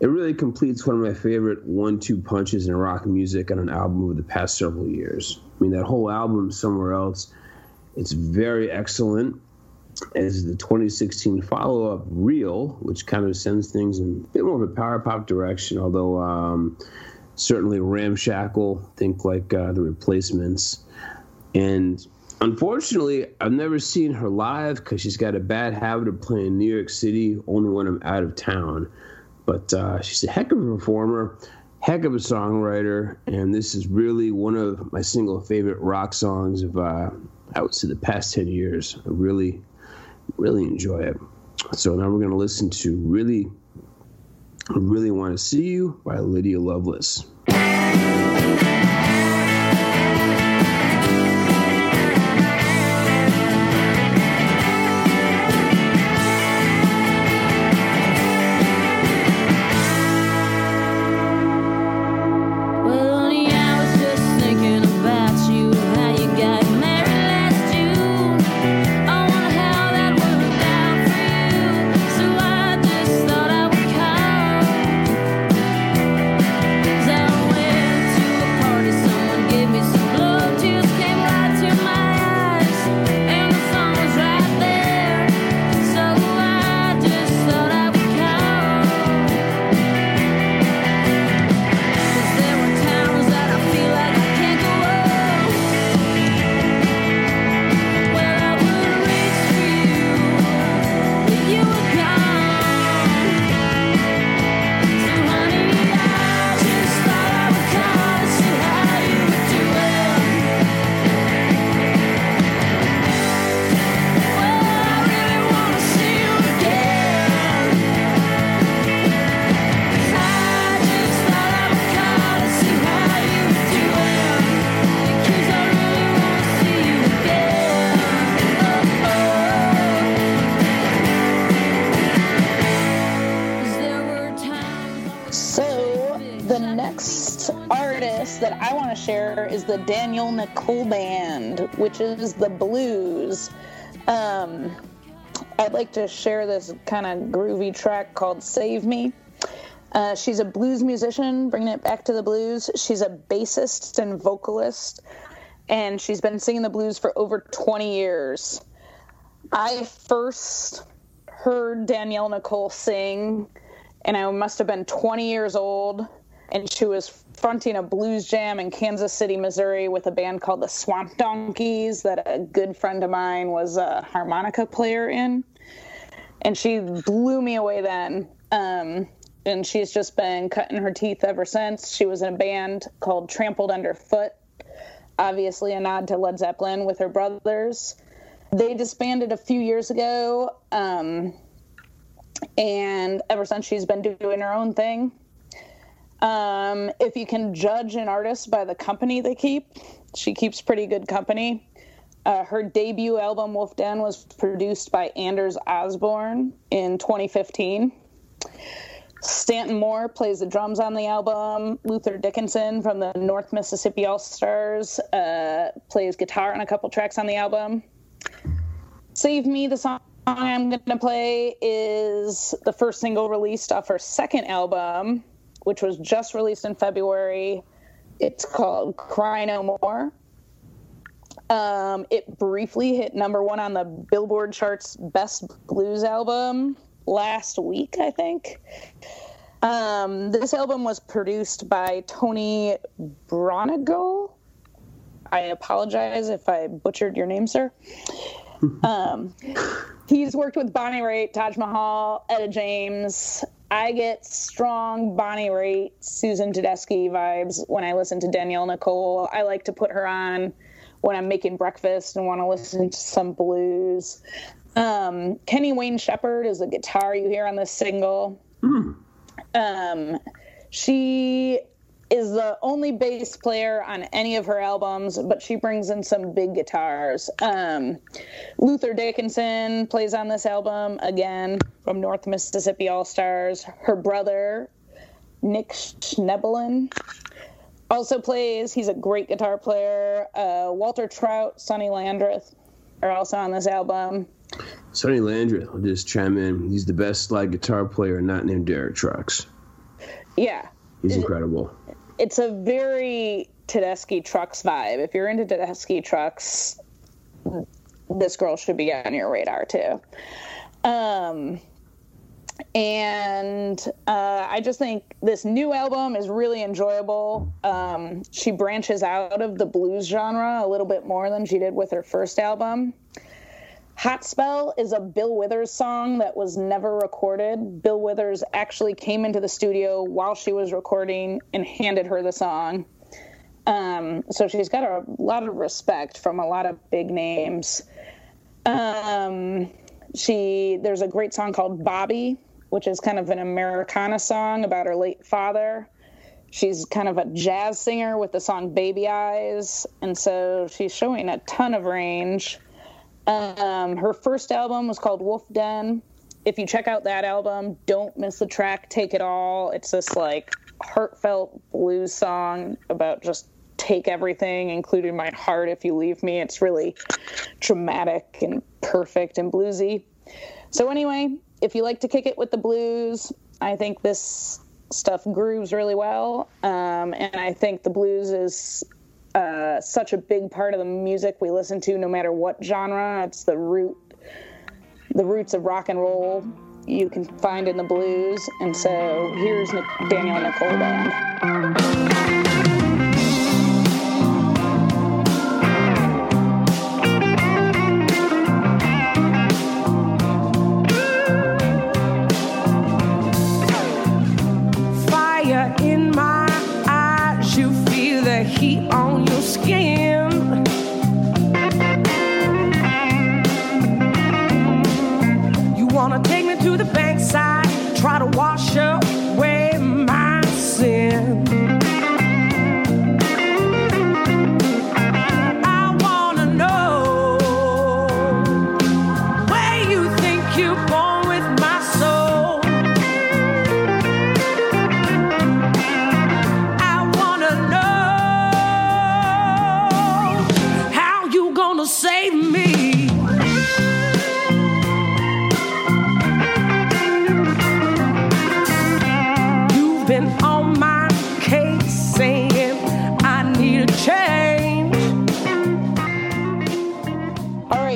it really completes one of my favorite one-two punches in rock music on an album over the past several years. I mean, that whole album, Somewhere Else, it's very excellent, as the twenty sixteen follow-up, Real, which kind of sends things in a bit more of a power pop direction, although um, certainly ramshackle, think like uh, The Replacements. And unfortunately, I've never seen her live because she's got a bad habit of playing in New York City only when I'm out of town. But uh, she's a heck of a performer, heck of a songwriter, and this is really one of my single favorite rock songs of uh, out to the past ten years. I really, really enjoy it. So now we're going to listen to Really, Really Want to See You by Lydia Lovelace. The Daniel Nicole Band, which is the blues. Um, I'd like to share this kind of groovy track called Save Me. Uh, she's a blues musician, bringing it back to the blues. She's a bassist and vocalist, and she's been singing the blues for over twenty years. I first heard Danielle Nicole sing, and I must have been twenty years old, and she was fronting a blues jam in Kansas City, Missouri with a band called the Swamp Donkeys that a good friend of mine was a harmonica player in. And she blew me away then. Um, and she's just been cutting her teeth ever since. She was in a band called Trampled Underfoot, obviously a nod to Led Zeppelin, with her brothers. They disbanded a few years ago. Um, and ever since, she's been doing her own thing. Um, if you can judge an artist by the company they keep, she keeps pretty good company. Uh, her debut album, Wolf Den, was produced by Anders Osborne in twenty fifteen. Stanton Moore plays the drums on the album. Luther Dickinson from the North Mississippi All-Stars uh, plays guitar on a couple tracks on the album. Save Me, the song I'm going to play, is the first single released off her second album, which was just released in February. It's called Cry No More. Um, it briefly hit number one on the Billboard charts Best Blues Album last week, I think. Um, this album was produced by Tony Bronigal. I apologize if I butchered your name, sir. Um, he's worked with Bonnie Raitt, Taj Mahal, Etta James. I get strong Bonnie Raitt, Susan Tedeschi vibes when I listen to Danielle Nicole. I like to put her on when I'm making breakfast and want to listen to some blues. Um, Kenny Wayne Shepherd is the guitar you hear on this single. Mm. Um, she is the only bass player on any of her albums, but she brings in some big guitars. Um, Luther Dickinson plays on this album, again, from North Mississippi All-Stars. Her brother, Nick Schnebelin, also plays. He's a great guitar player. Uh, Walter Trout, Sonny Landreth are also on this album. Sonny Landreth, I'll just chime in. He's the best slide guitar player not named Derek Trucks. Yeah. He's incredible. It, It's a very Tedeschi Trucks vibe. If you're into Tedeschi Trucks, this girl should be on your radar too. Um, and uh, I just think this new album is really enjoyable. Um, she branches out of the blues genre a little bit more than she did with her first album. Hot Spell is a Bill Withers song that was never recorded. Bill Withers actually came into the studio while she was recording and handed her the song. Um, so she's got a lot of respect from a lot of big names. Um, she there's a great song called Bobby, which is kind of an Americana song about her late father. She's kind of a jazz singer with the song Baby Eyes, and so she's showing a ton of range. Um, her first album was called Wolf Den. If you check out that album, don't miss the track Take It All. It's this like heartfelt blues song about just take everything, including my heart if you leave me. It's really dramatic and perfect and bluesy. So anyway, if you like to kick it with the blues, I think this stuff grooves really well. Um, and I think the blues is Uh, such a big part of the music we listen to, no matter what genre. It's the root, the roots of rock and roll you can find in the blues. And so here's Nic- Daniel Nicole Band. Try to wash away my sin. I wanna know where you think you're born with my soul. I wanna know how you gonna save me.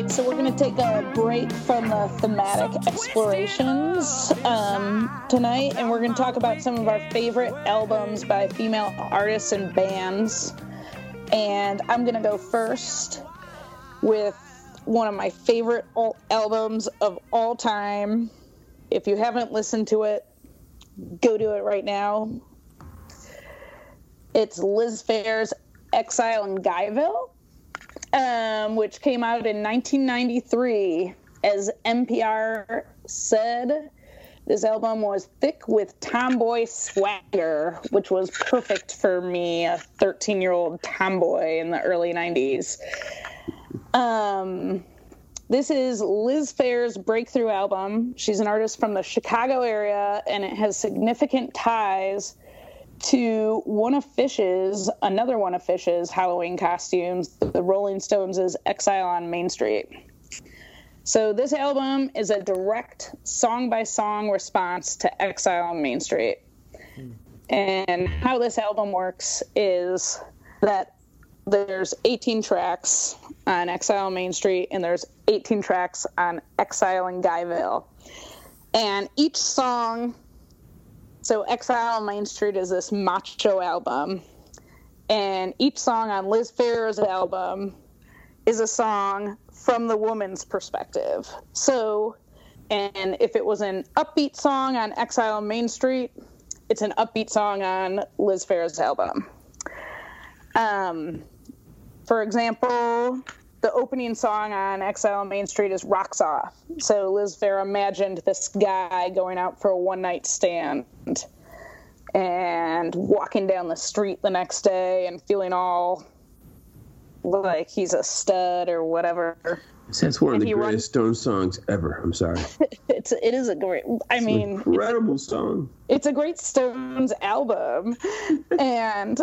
So we're going to take a break from the thematic explorations um, tonight, and we're going to talk about some of our favorite albums by female artists and bands. And I'm going to go first with one of my favorite alt albums of all time. If you haven't listened to it, go do it right now. It's Liz Phair's Exile in Guyville. Um, which came out in nineteen ninety-three. As N P R said, this album was thick with tomboy swagger, which was perfect for me, a thirteen-year-old tomboy in the early nineties. Um, this is Liz Phair's breakthrough album. She's an artist from the Chicago area, and it has significant ties to one of Phish's, another one of Phish's Halloween costumes, the Rolling Stones' Exile on Main Street. So this album is a direct song-by-song response to Exile on Main Street. Mm. And how this album works is that there's eighteen tracks on Exile on Main Street, and there's eighteen tracks on Exile in Guyville. And each song... So Exile on Main Street is this macho album, and each song on Liz Phair's album is a song from the woman's perspective. So, and if it was an upbeat song on Exile on Main Street, it's an upbeat song on Liz Phair's album. Um, for example, the opening song on Exile on Main Street is Rocks Off. So Liz Phair imagined this guy going out for a one-night stand and walking down the street the next day and feeling all like he's a stud or whatever. That's one of the greatest Stone songs ever. I'm sorry. it's it is a great. I it's mean, incredible it's, song. It's a great Stones album, and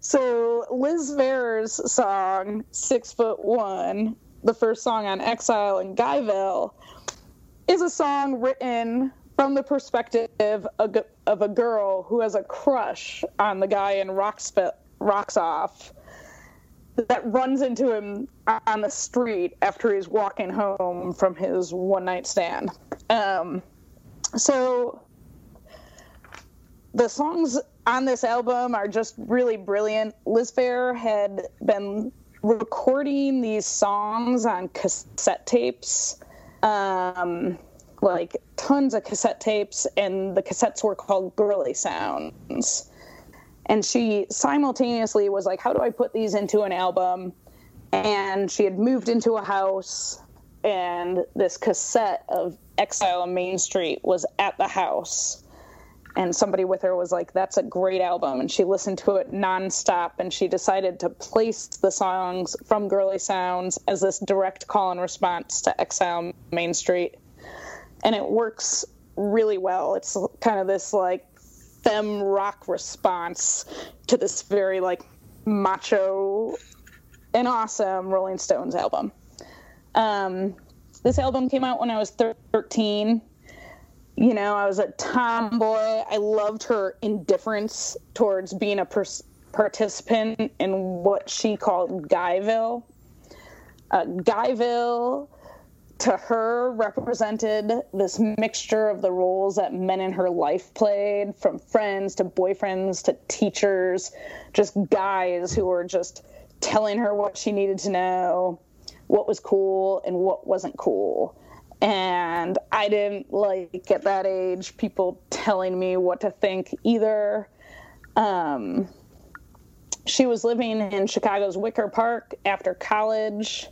so Liz Phair's song Six Foot One, the first song on Exile in Guyville, is a song written from the perspective of, of a girl who has a crush on the guy in Rocks Rocks Off. That runs into him on the street after he's walking home from his one-night stand. Um, so the songs on this album are just really brilliant. Liz Phair had been recording these songs on cassette tapes, um, like tons of cassette tapes, and the cassettes were called Girly Sounds. And she simultaneously was like, how do I put these into an album? And she had moved into a house, and this cassette of Exile on Main Street was at the house. And somebody with her was like, that's a great album. And she listened to it nonstop, and she decided to place the songs from Girly Sounds as this direct call and response to Exile Main Street. And it works really well. It's kind of this, like, femme rock response to this very, like, macho and awesome Rolling Stones album. Um, this album came out when I was thirteen. You know, I was a tomboy. I loved her indifference towards being a pers- participant in what she called Guyville. Uh, Guyville, to her, represented this mixture of the roles that men in her life played, from friends to boyfriends to teachers, just guys who were just telling her what she needed to know, what was cool and what wasn't cool. And I didn't like, at that age, people telling me what to think either. Um, she was living in Chicago's Wicker Park after college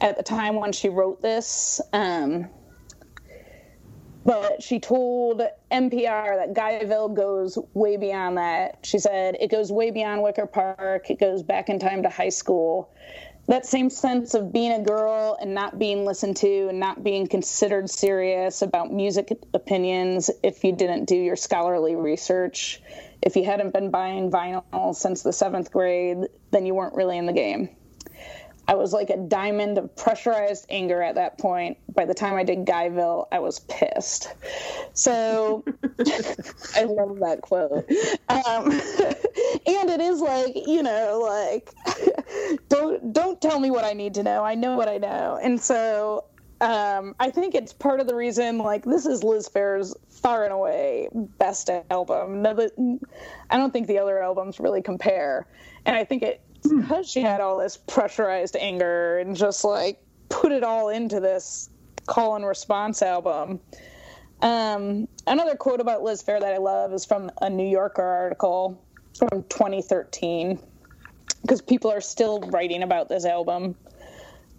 at the time when she wrote this. Um, but she told N P R that Guyville goes way beyond that. She said, it goes way beyond Wicker Park. It goes back in time to high school. That same sense of being a girl and not being listened to and not being considered serious about music opinions if you didn't do your scholarly research. If you hadn't been buying vinyl since the seventh grade, then you weren't really in the game. I was like a diamond of pressurized anger at that point. By the time I did Guyville, I was pissed. So I love that quote. Um, and it is like, you know, like, don't don't tell me what I need to know. I know what I know. And so um, I think it's part of the reason, like, this is Liz Phair's far and away best album. No, the, I don't think the other albums really compare. And I think it, because she had all this pressurized anger and just, like, put it all into this call and response album. Um, another quote about Liz Phair that I love is from a New Yorker article from twenty thirteen, because people are still writing about this album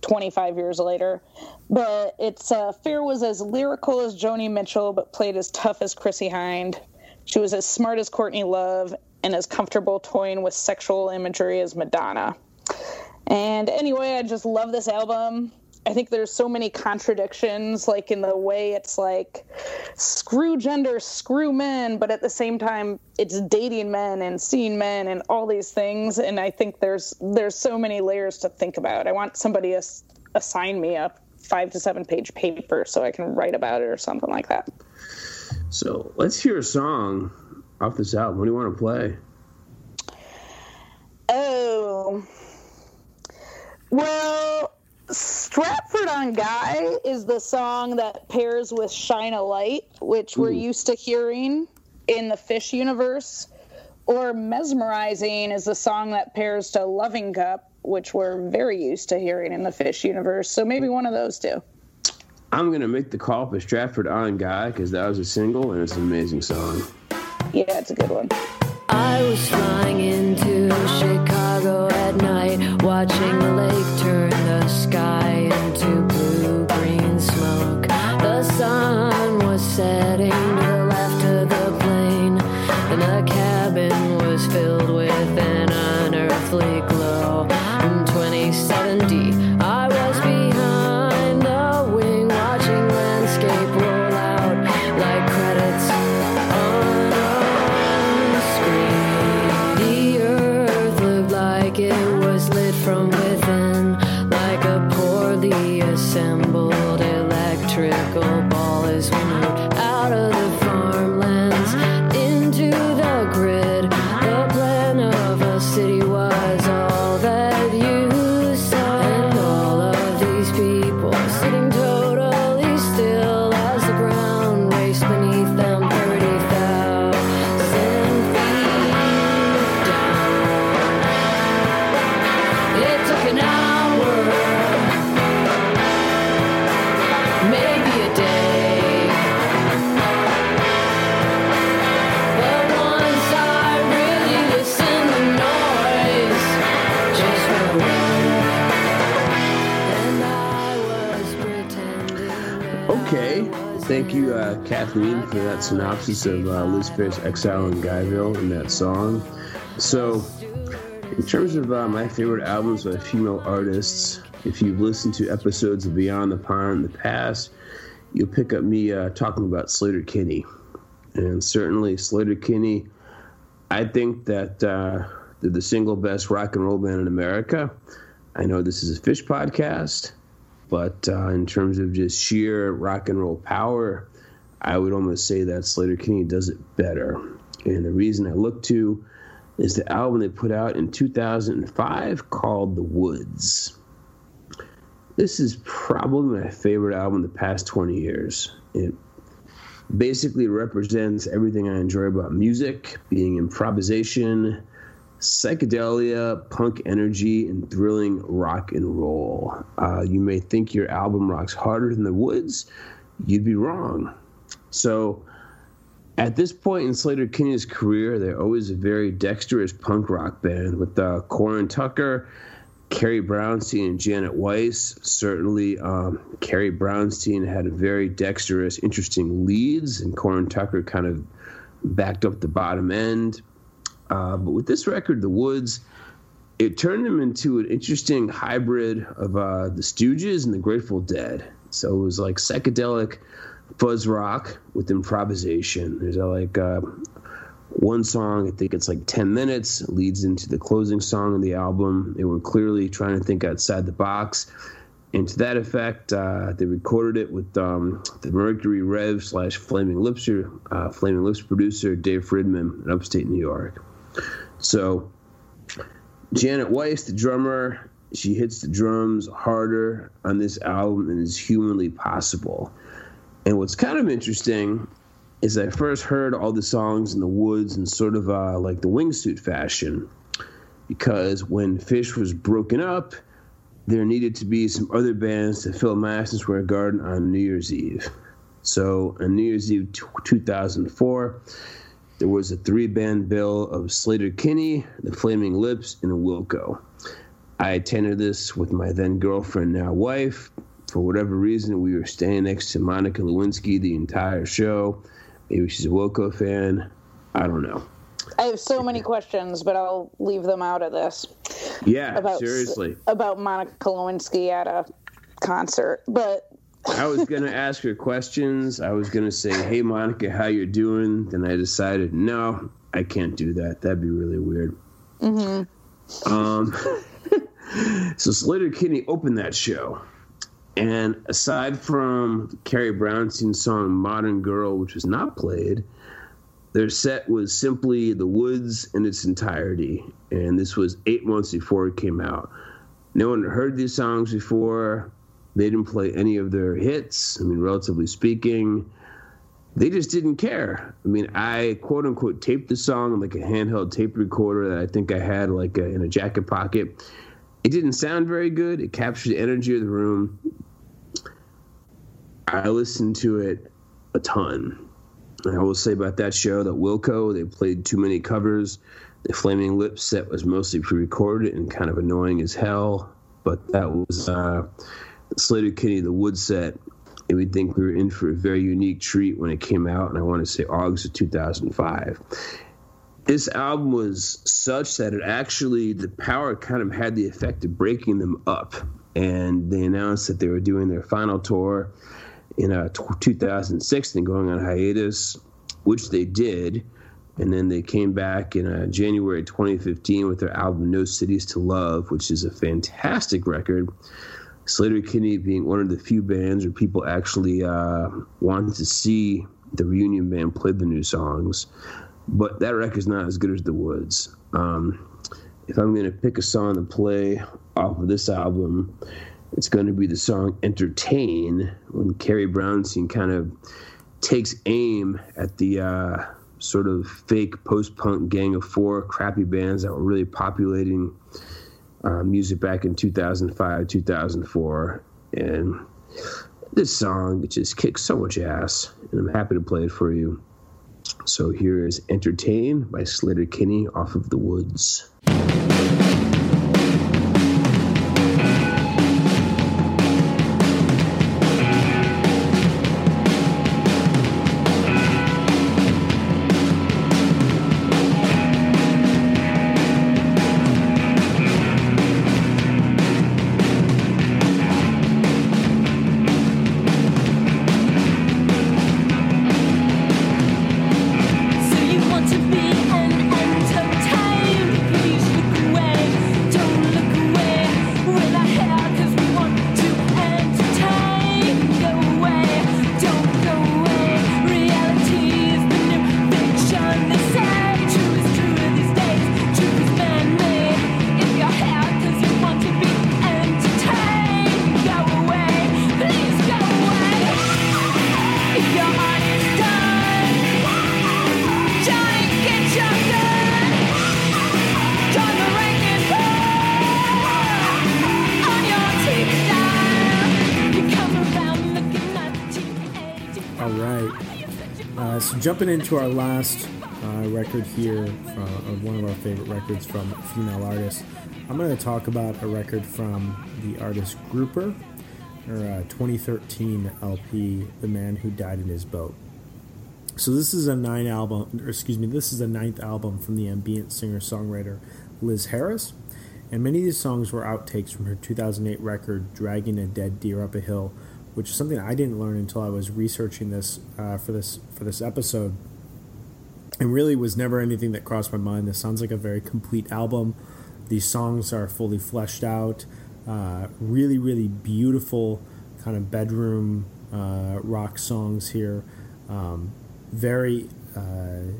twenty-five years later. But it's, uh, Phair was as lyrical as Joni Mitchell, but played as tough as Chrissie Hynde. She was as smart as Courtney Love, and as comfortable toying with sexual imagery as Madonna. And anyway, I just love this album. I think there's so many contradictions, like in the way it's like, screw gender, screw men, but at the same time, it's dating men and seeing men and all these things. And I think there's there's so many layers to think about. I want somebody to assign me a five to seven page paper so I can write about it or something like that. So let's hear a song off this album. What do you want to play? Oh, well, Stratford on Guy is the song that pairs with Shine a Light, which we're Ooh. used to hearing in the Phish universe, or Mesmerizing is the song that pairs to Loving Cup, which we're very used to hearing in the Phish universe. So maybe one of those two. I'm going to make the call for Stratford on Guy, because that was a single and it's an amazing song. Yeah, it's a good one. I was flying into Chicago at night, watching the lake turn the sky into blue-green smoke. The sun was setting to the left of the plane, and the cabin was filled with an unearthly glow. In twenty seventy, I was behind the wing, watching landscape roll out like credits. It was lit from within, like a poorly assembled electrical ball is moved out of the farmlands into the grid. The plan of a city was all that you saw, and all of these people sitting totally still as the ground raced beneath them thirty thousand feet. It took an hour. Okay. Thank you, uh, Kathleen, for that synopsis of uh, Liz Phish, Exile in Guyville, and that song. So, in terms of uh, my favorite albums by female artists, if you've listened to episodes of Beyond the Pond in the past, you'll pick up me uh, talking about Slater Kinney. And certainly Slater Kinney, I think that uh, they're the single best rock and roll band in America. I know this is a Phish podcast, but uh, in terms of just sheer rock and roll power, I would almost say that Slater Kinney does it better. And the reason I look to is the album they put out in two thousand five called The Woods. This is probably my favorite album in the past twenty years. It basically represents everything I enjoy about music, being improvisation, psychedelia, punk energy, and thrilling rock and roll. Uh, you may think your album rocks harder than The Woods. You'd be wrong. So at this point in Slater Kinney's career, they're always a very dexterous punk rock band with uh, Corin Tucker, Carrie Brownstein, and Janet Weiss. Certainly, um, Carrie Brownstein had a very dexterous, interesting leads, and Corin Tucker kind of backed up the bottom end. Uh, but with this record, The Woods, it turned them into an interesting hybrid of uh, the Stooges and the Grateful Dead. So it was like psychedelic fuzz rock with improvisation. There's uh, like uh, one song, I think it's like ten minutes, leads into the closing song of the album. They were clearly trying to think outside the box. And to that effect, uh, they recorded it with um, the Mercury Rev slash Flaming Lips, uh, Flaming Lips producer Dave Fridman in upstate New York. So Janet Weiss, the drummer, she hits the drums harder on this album than is humanly possible. And what's kind of interesting is I first heard all the songs in The Woods in sort of uh, like the Wingsuit fashion, because when Phish was broken up, there needed to be some other bands to fill Madison Square Garden on New Year's Eve. So on New Year's Eve two thousand four, there was a three-band bill of Slater Kinney, The Flaming Lips, and Wilco. I attended this with my then-girlfriend, now wife. For whatever reason, we were staying next to Monica Lewinsky the entire show. Maybe she's a Wilco fan. I don't know. I have so many questions, but I'll leave them out of this. Yeah, about, seriously. About Monica Lewinsky at a concert. But I was going to ask her questions. I was going to say, hey, Monica, how you doing? Then I decided, no, I can't do that. That'd be really weird. Mm-hmm. Um, so Slater Kinney opened that show. And aside from Carrie Brownstein's song Modern Girl, which was not played, their set was simply The Woods in its entirety, and this was eight months before it came out. No one had heard these songs before. They didn't play any of their hits. I mean, relatively speaking, they just didn't care. I mean, I, quote-unquote, taped the song on like a handheld tape recorder that I think I had like a, in a jacket pocket. It didn't sound very good. It captured the energy of the room. I listened to it a ton. I will say about that show that Wilco, they played too many covers. The Flaming Lips set was mostly pre-recorded and kind of annoying as hell. But that was uh, Slater Kinney, The Wood set. And we think we were in for a very unique treat when it came out, and I want to say August of two thousand five. This album was such that it actually, the power kind of had the effect of breaking them up. And they announced that they were doing their final tour in uh, two thousand six and going on hiatus, which they did. And then they came back in uh, January twenty fifteen with their album No Cities to Love, which is a fantastic record. Slater Kinney being one of the few bands where people actually uh, wanted to see the reunion band play the new songs. But that record's not as good as The Woods. Um, if I'm going to pick a song to play off of this album, it's going to be the song Entertain, when Carrie Brownstein kind of takes aim at the uh, sort of fake post-punk gang of four crappy bands that were really populating uh, music back in two thousand five, two thousand four. And this song, it just kicks so much ass, and I'm happy to play it for you. So here is Entertain by Slater Kinney off of The Woods. All right. Uh, so jumping into our last uh, record here, uh, of one of our favorite records from female artists, I'm going to talk about a record from the artist Grouper, or uh, twenty thirteen L P, The Man Who Died in His Boat. So this is a nine album, or excuse me, this is the ninth album from the ambient singer-songwriter Liz Harris, and many of these songs were outtakes from her two thousand eight record Dragging a Dead Deer Up a Hill, which is something I didn't learn until I was researching this uh, for this for this episode, and really was never anything that crossed my mind. This sounds like a very complete album. These songs are fully fleshed out, uh, really, really beautiful kind of bedroom uh, rock songs here. Um, very uh,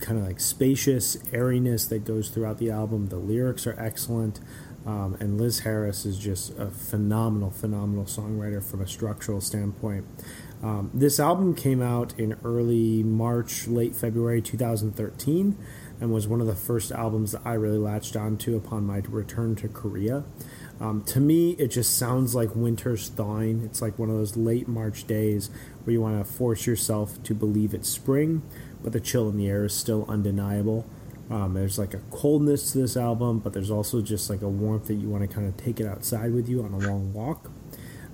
kind of like spacious airiness that goes throughout the album. The lyrics are excellent. Um, and Liz Harris is just a phenomenal, phenomenal songwriter from a structural standpoint. Um, this album came out in early March, late February two thousand thirteen, and was one of the first albums that I really latched onto upon my return to Korea. Um, to me, it just sounds like winter's thawing. It's like one of those late March days where you want to force yourself to believe it's spring, but the chill in the air is still undeniable. Um, there's like a coldness to this album, but there's also just like a warmth that you want to kind of take it outside with you on a long walk.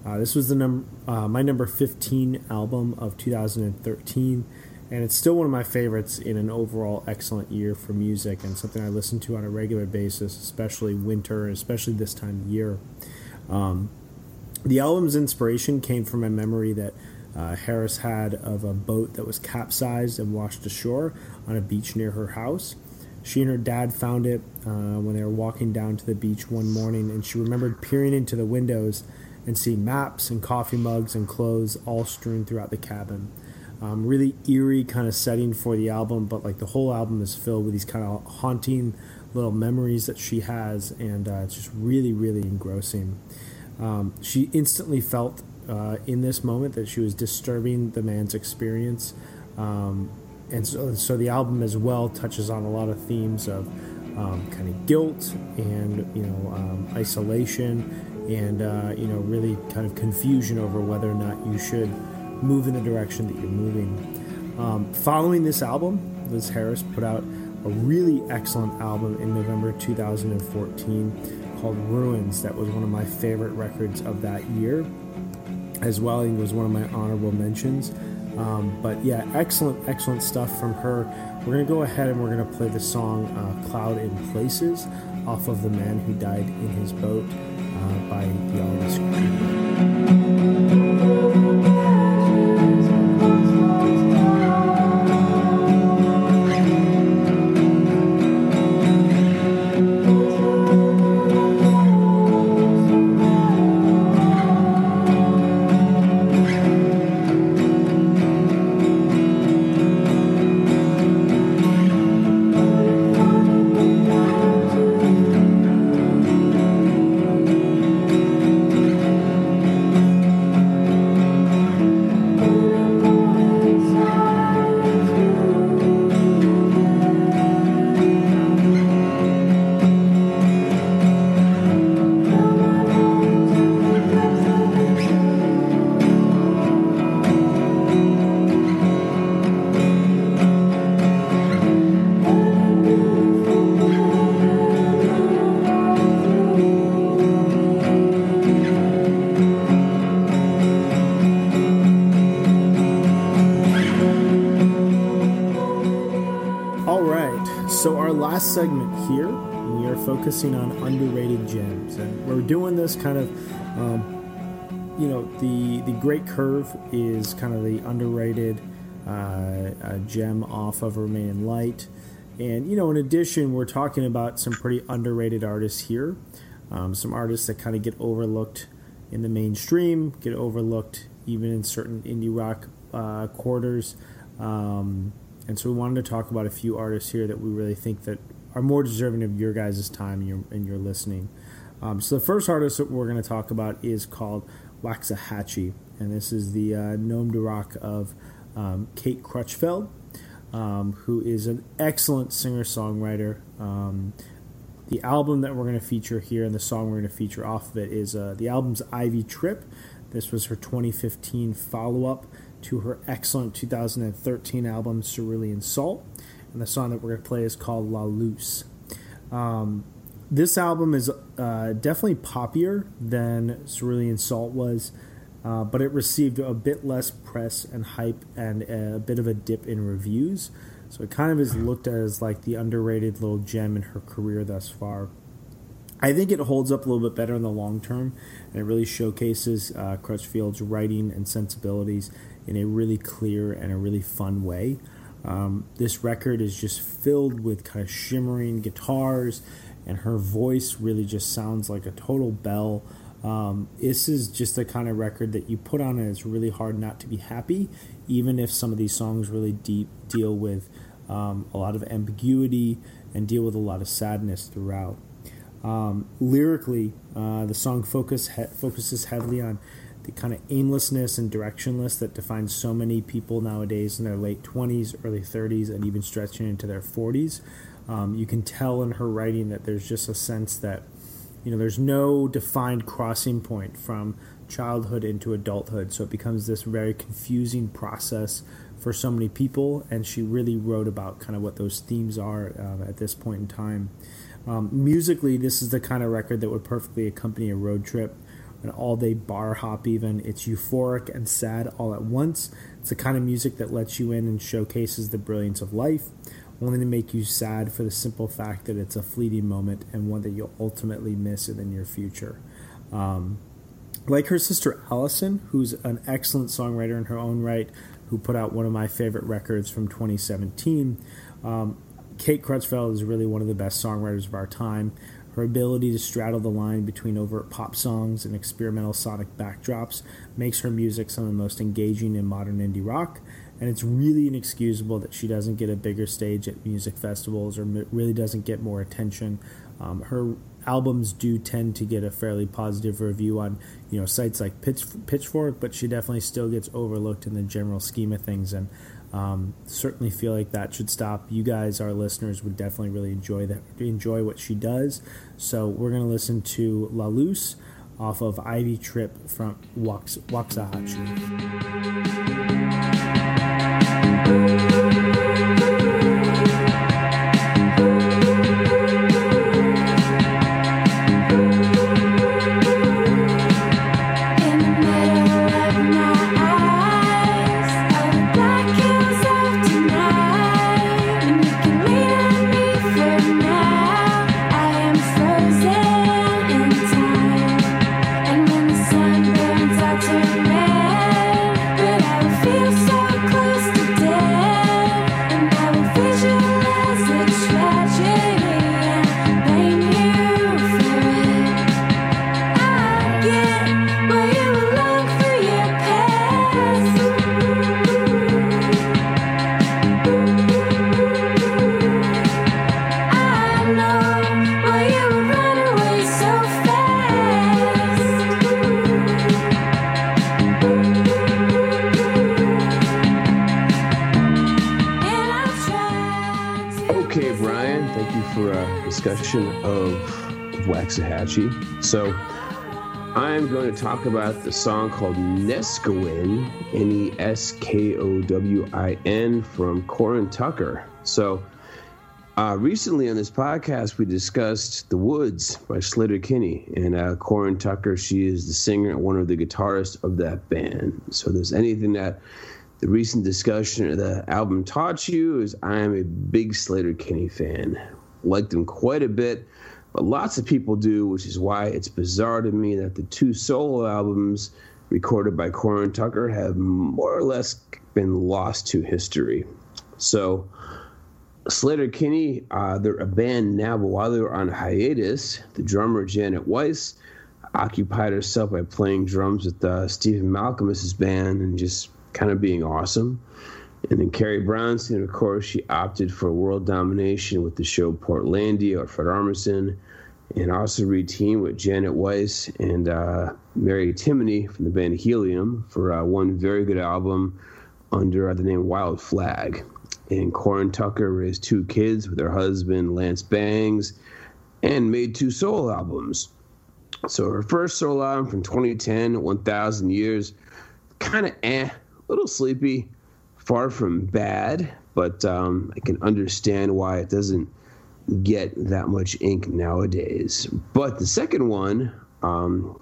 Uh, this was the num- uh, my number fifteen album of two thousand thirteen, and it's still one of my favorites in an overall excellent year for music, and something I listen to on a regular basis, especially winter, especially this time of year. Um, the album's inspiration came from a memory that uh, Harris had of a boat that was capsized and washed ashore on a beach near her house. She and her dad found it uh, when they were walking down to the beach one morning, and she remembered peering into the windows and seeing maps and coffee mugs and clothes all strewn throughout the cabin. Um, really eerie kind of setting for the album, but like the whole album is filled with these kind of haunting little memories that she has, and uh, it's just really, really engrossing. Um, she instantly felt uh, in this moment that she was disturbing the man's experience. Um, And so, so the album as well touches on a lot of themes of um, kind of guilt and, you know, um, isolation and, uh, you know, really kind of confusion over whether or not you should move in the direction that you're moving. Um, following this album, Liz Harris put out a really excellent album in November two thousand fourteen called Ruins. That was one of my favorite records of that year as well, and was one of my honorable mentions. Um, but yeah, excellent, excellent stuff from her. We're going to go ahead and we're going to play the song uh, Cloud in Places off of The Man Who Died in His Boat uh, by the artist Creed. Segment here, we are focusing on underrated gems, and we're doing this kind of, um, you know, the the Great Curve is kind of the underrated uh, uh, gem off of Remaining Light, and you know, in addition, we're talking about some pretty underrated artists here, um, some artists that kind of get overlooked in the mainstream, get overlooked even in certain indie rock uh, quarters, um, and so we wanted to talk about a few artists here that we really think that are more deserving of your guys' time and your, and your listening. Um, so the first artist that we're going to talk about is called Waxahachie, and this is the uh, nom de rock of um, Kate Crutchfield, um, who is an excellent singer-songwriter. Um, the album that we're going to feature here and the song we're going to feature off of it is uh, the album's Ivy Trip. This was her twenty fifteen follow-up to her excellent two thousand thirteen album Cerulean Salt, and the song that we're going to play is called La Luz. Um, this album is uh, definitely poppier than Cerulean Salt was, uh, but it received a bit less press and hype and a bit of a dip in reviews, so it kind of is looked at as like the underrated little gem in her career thus far. I think it holds up a little bit better in the long term, and it really showcases uh, Crutchfield's writing and sensibilities in a really clear and a really fun way. Um, this record is just filled with kind of shimmering guitars, and her voice really just sounds like a total bell. Um, this is just the kind of record that you put on and it's really hard not to be happy, even if some of these songs really deep deal with um, a lot of ambiguity and deal with a lot of sadness throughout. Um, lyrically, uh, the song focus he- focuses heavily on the kind of aimlessness and directionless that defines so many people nowadays in their late twenties, early thirties, and even stretching into their forties. Um, you can tell in her writing that there's just a sense that, you know, there's no defined crossing point from childhood into adulthood. So it becomes this very confusing process for so many people. And she really wrote about kind of what those themes are uh, at this point in time. Um, musically, this is the kind of record that would perfectly accompany a road trip, an all-day bar hop even. It's euphoric and sad all at once. It's the kind of music that lets you in and showcases the brilliance of life, only to make you sad for the simple fact that it's a fleeting moment and one that you'll ultimately miss in the near future. Um, like her sister Allison, who's an excellent songwriter in her own right, who put out one of my favorite records from twenty seventeen, um, Kate Crutchfield is really one of the best songwriters of our time. Her ability to straddle the line between overt pop songs and experimental sonic backdrops makes her music some of the most engaging in modern indie rock, and it's really inexcusable that she doesn't get a bigger stage at music festivals or really doesn't get more attention. Um, her albums do tend to get a fairly positive review on, you know, sites like Pitch, Pitchfork, but she definitely still gets overlooked in the general scheme of things, and Um, certainly feel like that should stop. You guys, our listeners, would definitely really enjoy that, enjoy what she does. So we're going to listen to La Luz off of Ivy Trip from Wax- Waxahachie. So I'm going to talk about the song called Neskowin, N E S K O W I N, from Corin Tucker. So uh, recently on this podcast, we discussed The Woods by Slater Kinney. And uh, Corin Tucker, she is the singer and one of the guitarists of that band. So if there's anything that the recent discussion of the album taught you, is I am a big Slater Kinney fan. Liked them quite a bit. But lots of people do, which is why it's bizarre to me that the two solo albums recorded by Corin Tucker have more or less been lost to history. So Slater Kinney, uh, they're a band now, but while they were on hiatus, the drummer Janet Weiss occupied herself by playing drums with uh, Stephen Malcolmus's band and just kind of being awesome. And then Carrie Brownstein, of course, she opted for world domination with the show Portlandia or Fred Armisen, and also re-teamed with Janet Weiss and uh, Mary Timony from the band Helium for uh, one very good album under uh, the name Wild Flag. And Corin Tucker raised two kids with her husband, Lance Bangs, and made two solo albums. So her first solo album from twenty ten, one thousand Years, kind of eh. little sleepy, far from bad, but um, I can understand why it doesn't get that much ink nowadays. But the second one, um,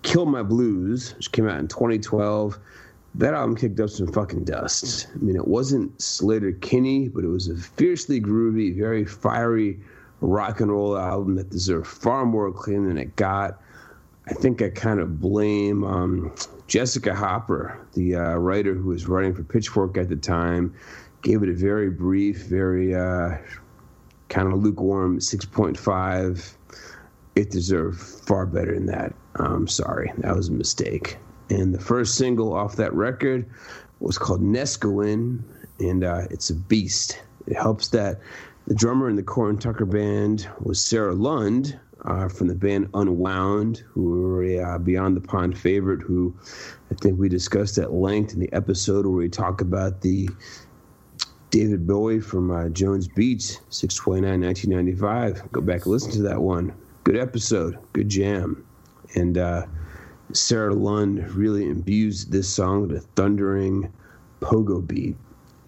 Kill My Blues, which came out in twenty twelve, that album kicked up some fucking dust. I mean, it wasn't Slater Kinney, but it was a fiercely groovy, very fiery rock and roll album that deserved far more acclaim than it got. I think I kind of blame um, Jessica Hopper, the uh, writer who was writing for Pitchfork at the time, gave it a very brief, very uh, kind of lukewarm six point five. It deserved far better than that. I'm sorry, that was a mistake. And the first single off that record was called Nescoin, and uh, it's a beast. It helps that the drummer in the Corin Tucker band was Sarah Lund uh, from the band Unwound, who were a uh, Beyond the Pond favorite, who I think we discussed at length in the episode where we talk about the David Bowie from uh, Jones Beach, six twenty-nine nineteen ninety-five. Go back and listen to that one. Good episode, good jam. And uh, Sarah Lund really imbues this song with a thundering pogo beat.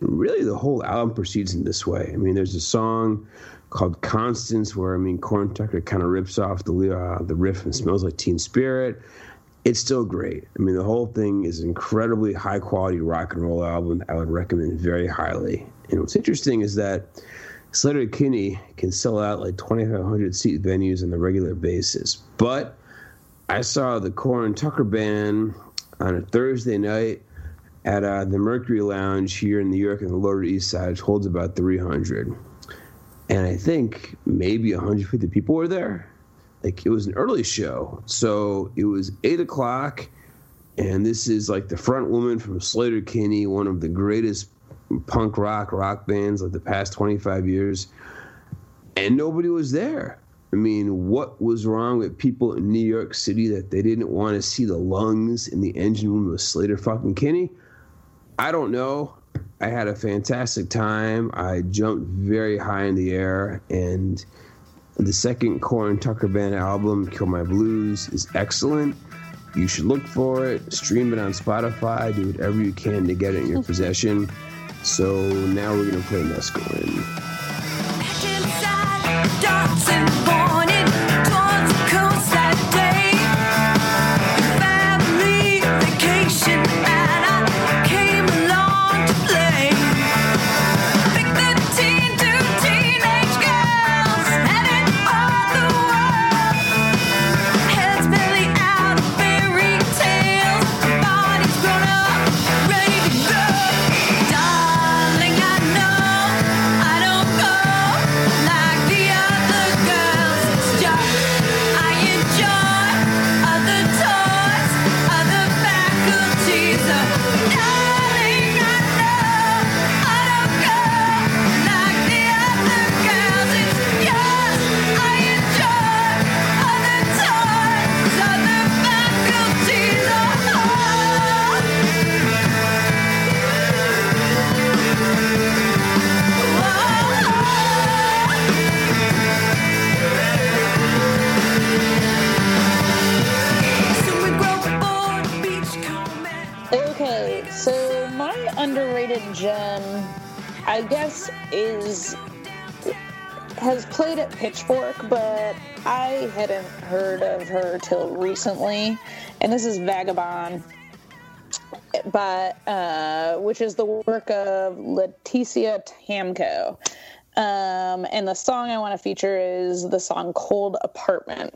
Really, the whole album proceeds in this way. I mean, there's a song called Constance where, I mean, Corin Tucker kind of rips off the uh, the riff and Smells Like Teen Spirit. It's still great. I mean, the whole thing is an incredibly high-quality rock and roll album I would recommend very highly. And what's interesting is that Slater Kinney can sell out like twenty-five hundred seat venues on a regular basis. But I saw the Corin Tucker band on a Thursday night at uh, the Mercury Lounge here in New York in the Lower East Side, which holds about three hundred. And I think maybe one hundred fifty people were there. Like, it was an early show. So it was eight o'clock, and this is like the front woman from Slater Kinney, one of the greatest punk rock rock bands of the past twenty-five years. And nobody was there. I mean, what was wrong with people in New York City that they didn't want to see the lungs in the engine room of Slater fucking Kinney? I don't know. I had a fantastic time. I jumped very high in the air. And the second Corin Tucker Band album, Kill My Blues, is excellent. You should look for it. Stream it on Spotify. Do whatever you can to get it in your possession. So now we're going to play Nescoin. Back inside, darts and morning, towards the coast that day. Family vacation, and I came along to play. Pick the teen to teenage girls, headed all the world. Heads barely out of fairy tales, bodies grown up, ready to go. Darling, I know I don't go like the other girls. It's just I enjoy other toys, other faculties. Oh, darling, I know I don't go like the other girls. It's just I enjoy other toys, other faculties. Oh, Okay, so my underrated gem, I guess, is has played at Pitchfork, but I hadn't heard of her till recently, and this is Vagabond, but uh, which is the work of Leticia Tamko, um, and the song I want to feature is the song "Cold Apartment."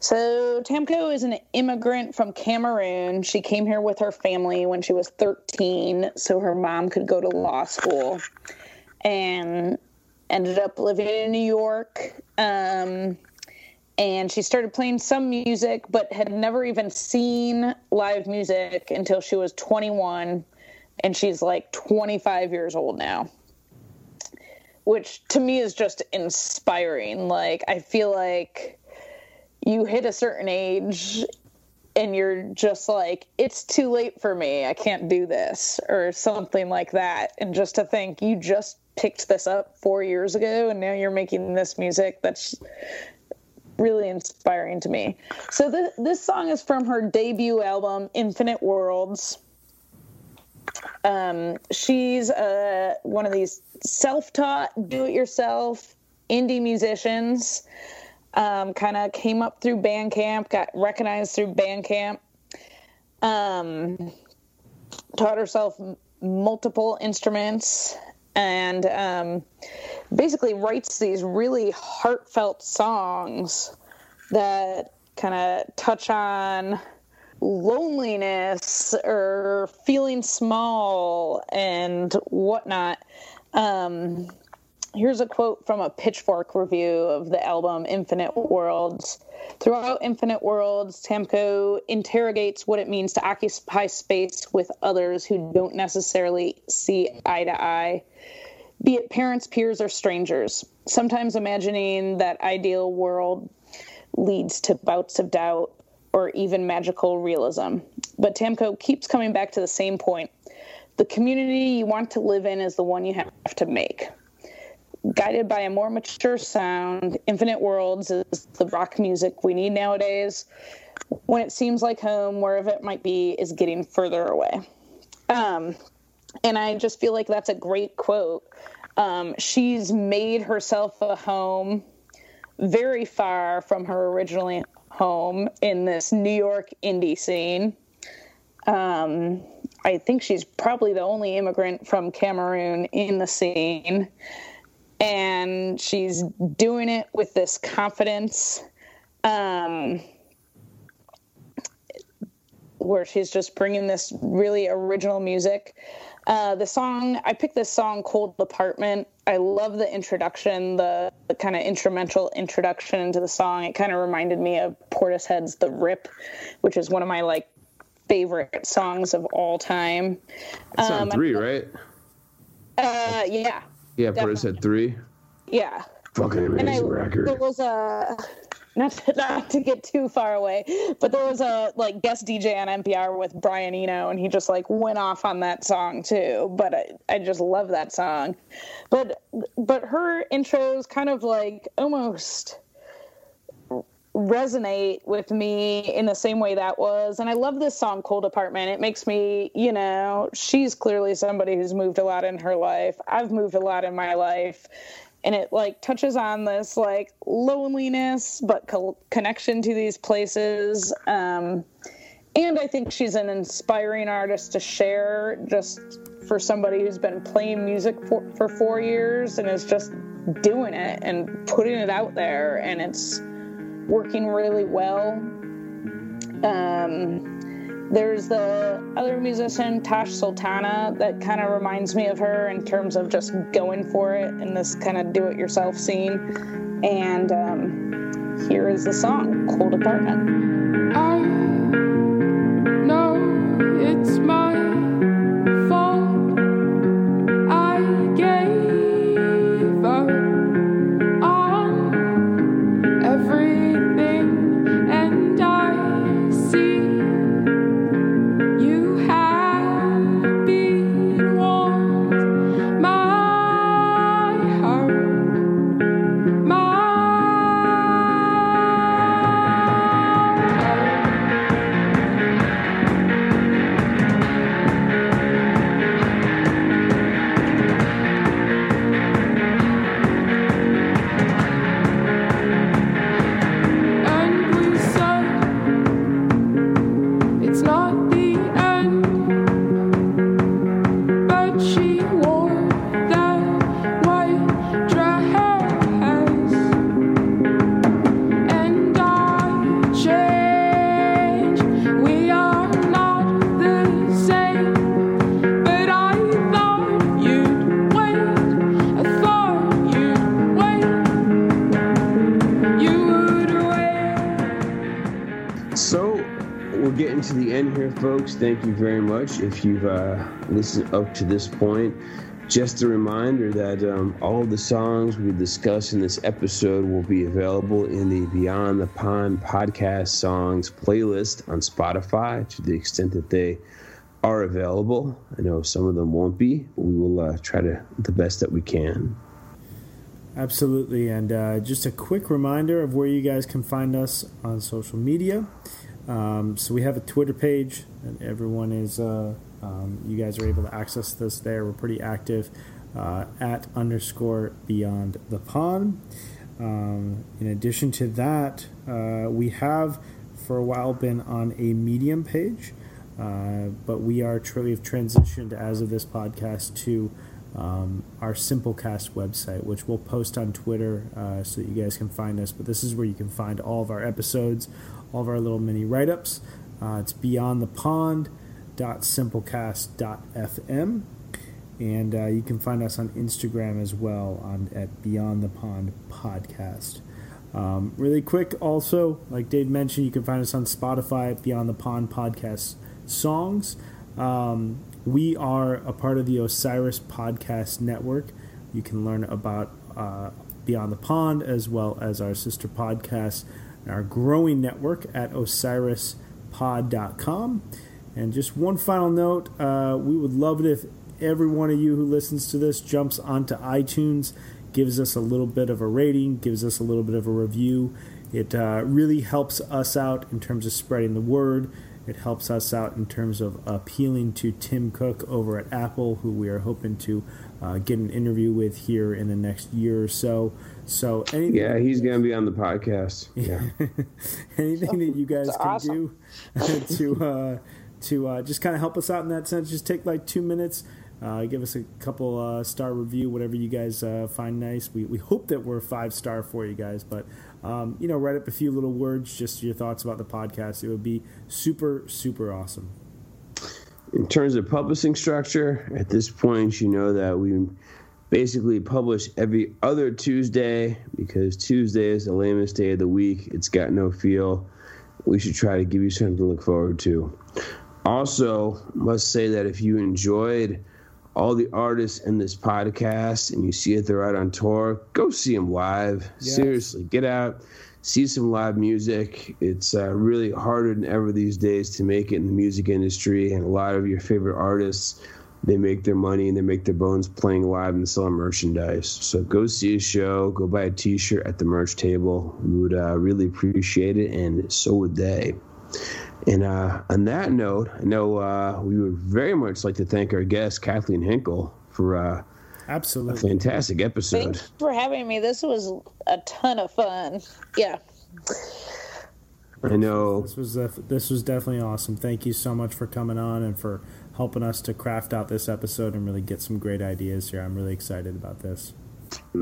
So Tamko is an immigrant from Cameroon. She came here with her family when she was thirteen so her mom could go to law school, and ended up living in New York. Um, and she started playing some music but had never even seen live music until she was twenty-one, and she's like twenty-five years old now, which to me is just inspiring. Like, I feel like you hit a certain age and you're just like, it's too late for me. I can't do this, or something like that. And just to think you just picked this up four years ago and now you're making this music, that's really inspiring to me. So th- this song is from her debut album, Infinite Worlds. Um, she's uh, one of these self-taught, do-it-yourself indie musicians. Um, kind of came up through Bandcamp, got recognized through Bandcamp. Um, taught herself multiple instruments and um, basically writes these really heartfelt songs that kind of touch on loneliness or feeling small and whatnot. Um, here's a quote from a Pitchfork review of the album Infinite Worlds. Throughout Infinite Worlds, Tamko interrogates what it means to occupy space with others who don't necessarily see eye to eye, be it parents, peers, or strangers. Sometimes imagining that ideal world leads to bouts of doubt or even magical realism. But Tamko keeps coming back to the same point. The community you want to live in is the one you have to make. Guided by a more mature sound, Infinite Worlds is the rock music we need nowadays. When it seems like home, wherever it might be, is getting further away. Um, and I just feel like that's a great quote. Um, she's made herself a home very far from her originally home in this New York indie scene. Um, I think she's probably the only immigrant from Cameroon in the scene. And she's doing it with this confidence, um, where she's just bringing this really original music. Uh, the song, I picked this song, Cold Apartment. I love the introduction, the, the kind of instrumental introduction into the song. It kind of reminded me of Portishead's The Rip, which is one of my, like, favorite songs of all time. It's um, on three, right? Uh, yeah. Yeah, Portishead three. Yeah. Fucking amazing I, record. There was a... Not to, not to get too far away, but there was a like guest D J on N P R with Brian Eno, and he just like went off on that song too. But I, I just love that song. But but her intros kind of like almost resonate with me in the same way that was. And I love this song, Cold Apartment. It makes me, you know, she's clearly somebody who's moved a lot in her life. I've moved a lot in my life. And it, like, touches on this, like, loneliness, but co- connection to these places. Um, and I think she's an inspiring artist to share, just for somebody who's been playing music for, for four years and is just doing it and putting it out there. And it's working really well. Um... There's the other musician, Tash Sultana, that kind of reminds me of her in terms of just going for it in this kind of do-it-yourself scene. And um, here is the song, Cold Apartment. I know it's my fault. I gave up on everything. Folks, thank you very much if you've uh, listened up to this point. Just a reminder that um, all the songs we discuss in this episode will be available in the Beyond the Pond podcast songs playlist on Spotify to the extent that they are available. I know some of them won't be, but we will uh, try to the best that we can. Absolutely, and uh, just a quick reminder of where you guys can find us on social media. Um, so we have a Twitter page, and everyone is uh, Um, you guys are able to access this there. We're pretty active uh, at underscore beyond the pond. Um, in addition to that, uh, we have for a while been on a Medium page, uh, but we are tr- we've transitioned as of this podcast to um, our Simplecast website, which we'll post on Twitter uh, so that you guys can find us. But this is where you can find all of our episodes, all of our little mini write-ups. Uh, it's beyond the pond dot simplecast dot f m, and uh, you can find us on Instagram as well on at Beyond the Pond Podcast. Um, really quick, also, like Dave mentioned, you can find us on Spotify at Beyond the Pond Podcast Songs. Um, we are a part of the Osiris Podcast Network. You can learn about uh, Beyond the Pond as well as our sister podcasts and our growing network at Osiris Pod dot com. And just one final note, uh, we would love it if every one of you who listens to this jumps onto iTunes, gives us a little bit of a rating, gives us a little bit of a review. It uh, really helps us out in terms of spreading the word. It helps us out in terms of appealing to Tim Cook over at Apple, who we are hoping to uh, get an interview with here in the next year or so. So anything yeah, he's going to be on the podcast. Yeah, anything that you guys can awesome. do to uh, to uh, just kind of help us out in that sense, just take like two minutes. Uh, give us a couple uh, star review, whatever you guys uh, find nice. We we hope that we're five star for you guys, but um, you know, write up a few little words, just your thoughts about the podcast. It would be super super awesome. In terms of publishing structure, at this point, you know that we basically publish every other Tuesday because Tuesday is the lamest day of the week. It's got no feel. We should try to give you something to look forward to. Also, must say that if you enjoyed all the artists in this podcast and you see it, they're out on tour, go see them live. Yes. Seriously, get out, see some live music. It's uh, really harder than ever these days to make it in the music industry, and a lot of your favorite artists, they make their money and they make their bones playing live and selling merchandise. So go see a show, go buy a t-shirt at the merch table. We would uh, really appreciate it, and so would they. And uh, on that note, I know uh, we would very much like to thank our guest, Kathleen Hinkle, for uh, absolutely a fantastic episode. Thanks for having me. This was a ton of fun. Yeah. I know. This was, a, this was definitely awesome. Thank you so much for coming on and for helping us to craft out this episode and really get some great ideas here. I'm really excited about this.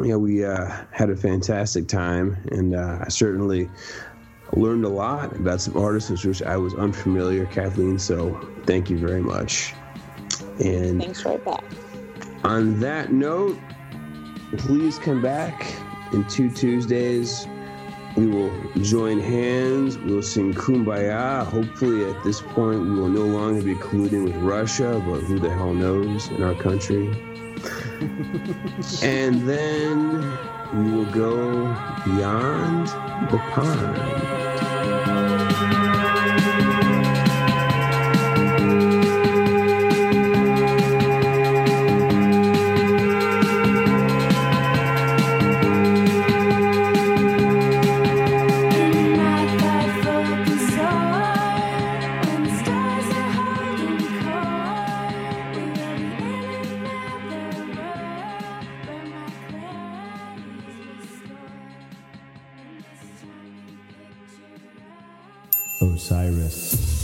Yeah, we uh, had a fantastic time, and uh, I certainly learned a lot about some artists with which I was unfamiliar, Kathleen, so thank you very much. And thanks right back. On that note, please come back in two Tuesdays. We will join hands. We will sing Kumbaya. Hopefully at this point we will no longer be colluding with Russia, but who the hell knows in our country. And then we will go beyond the pond. Osiris.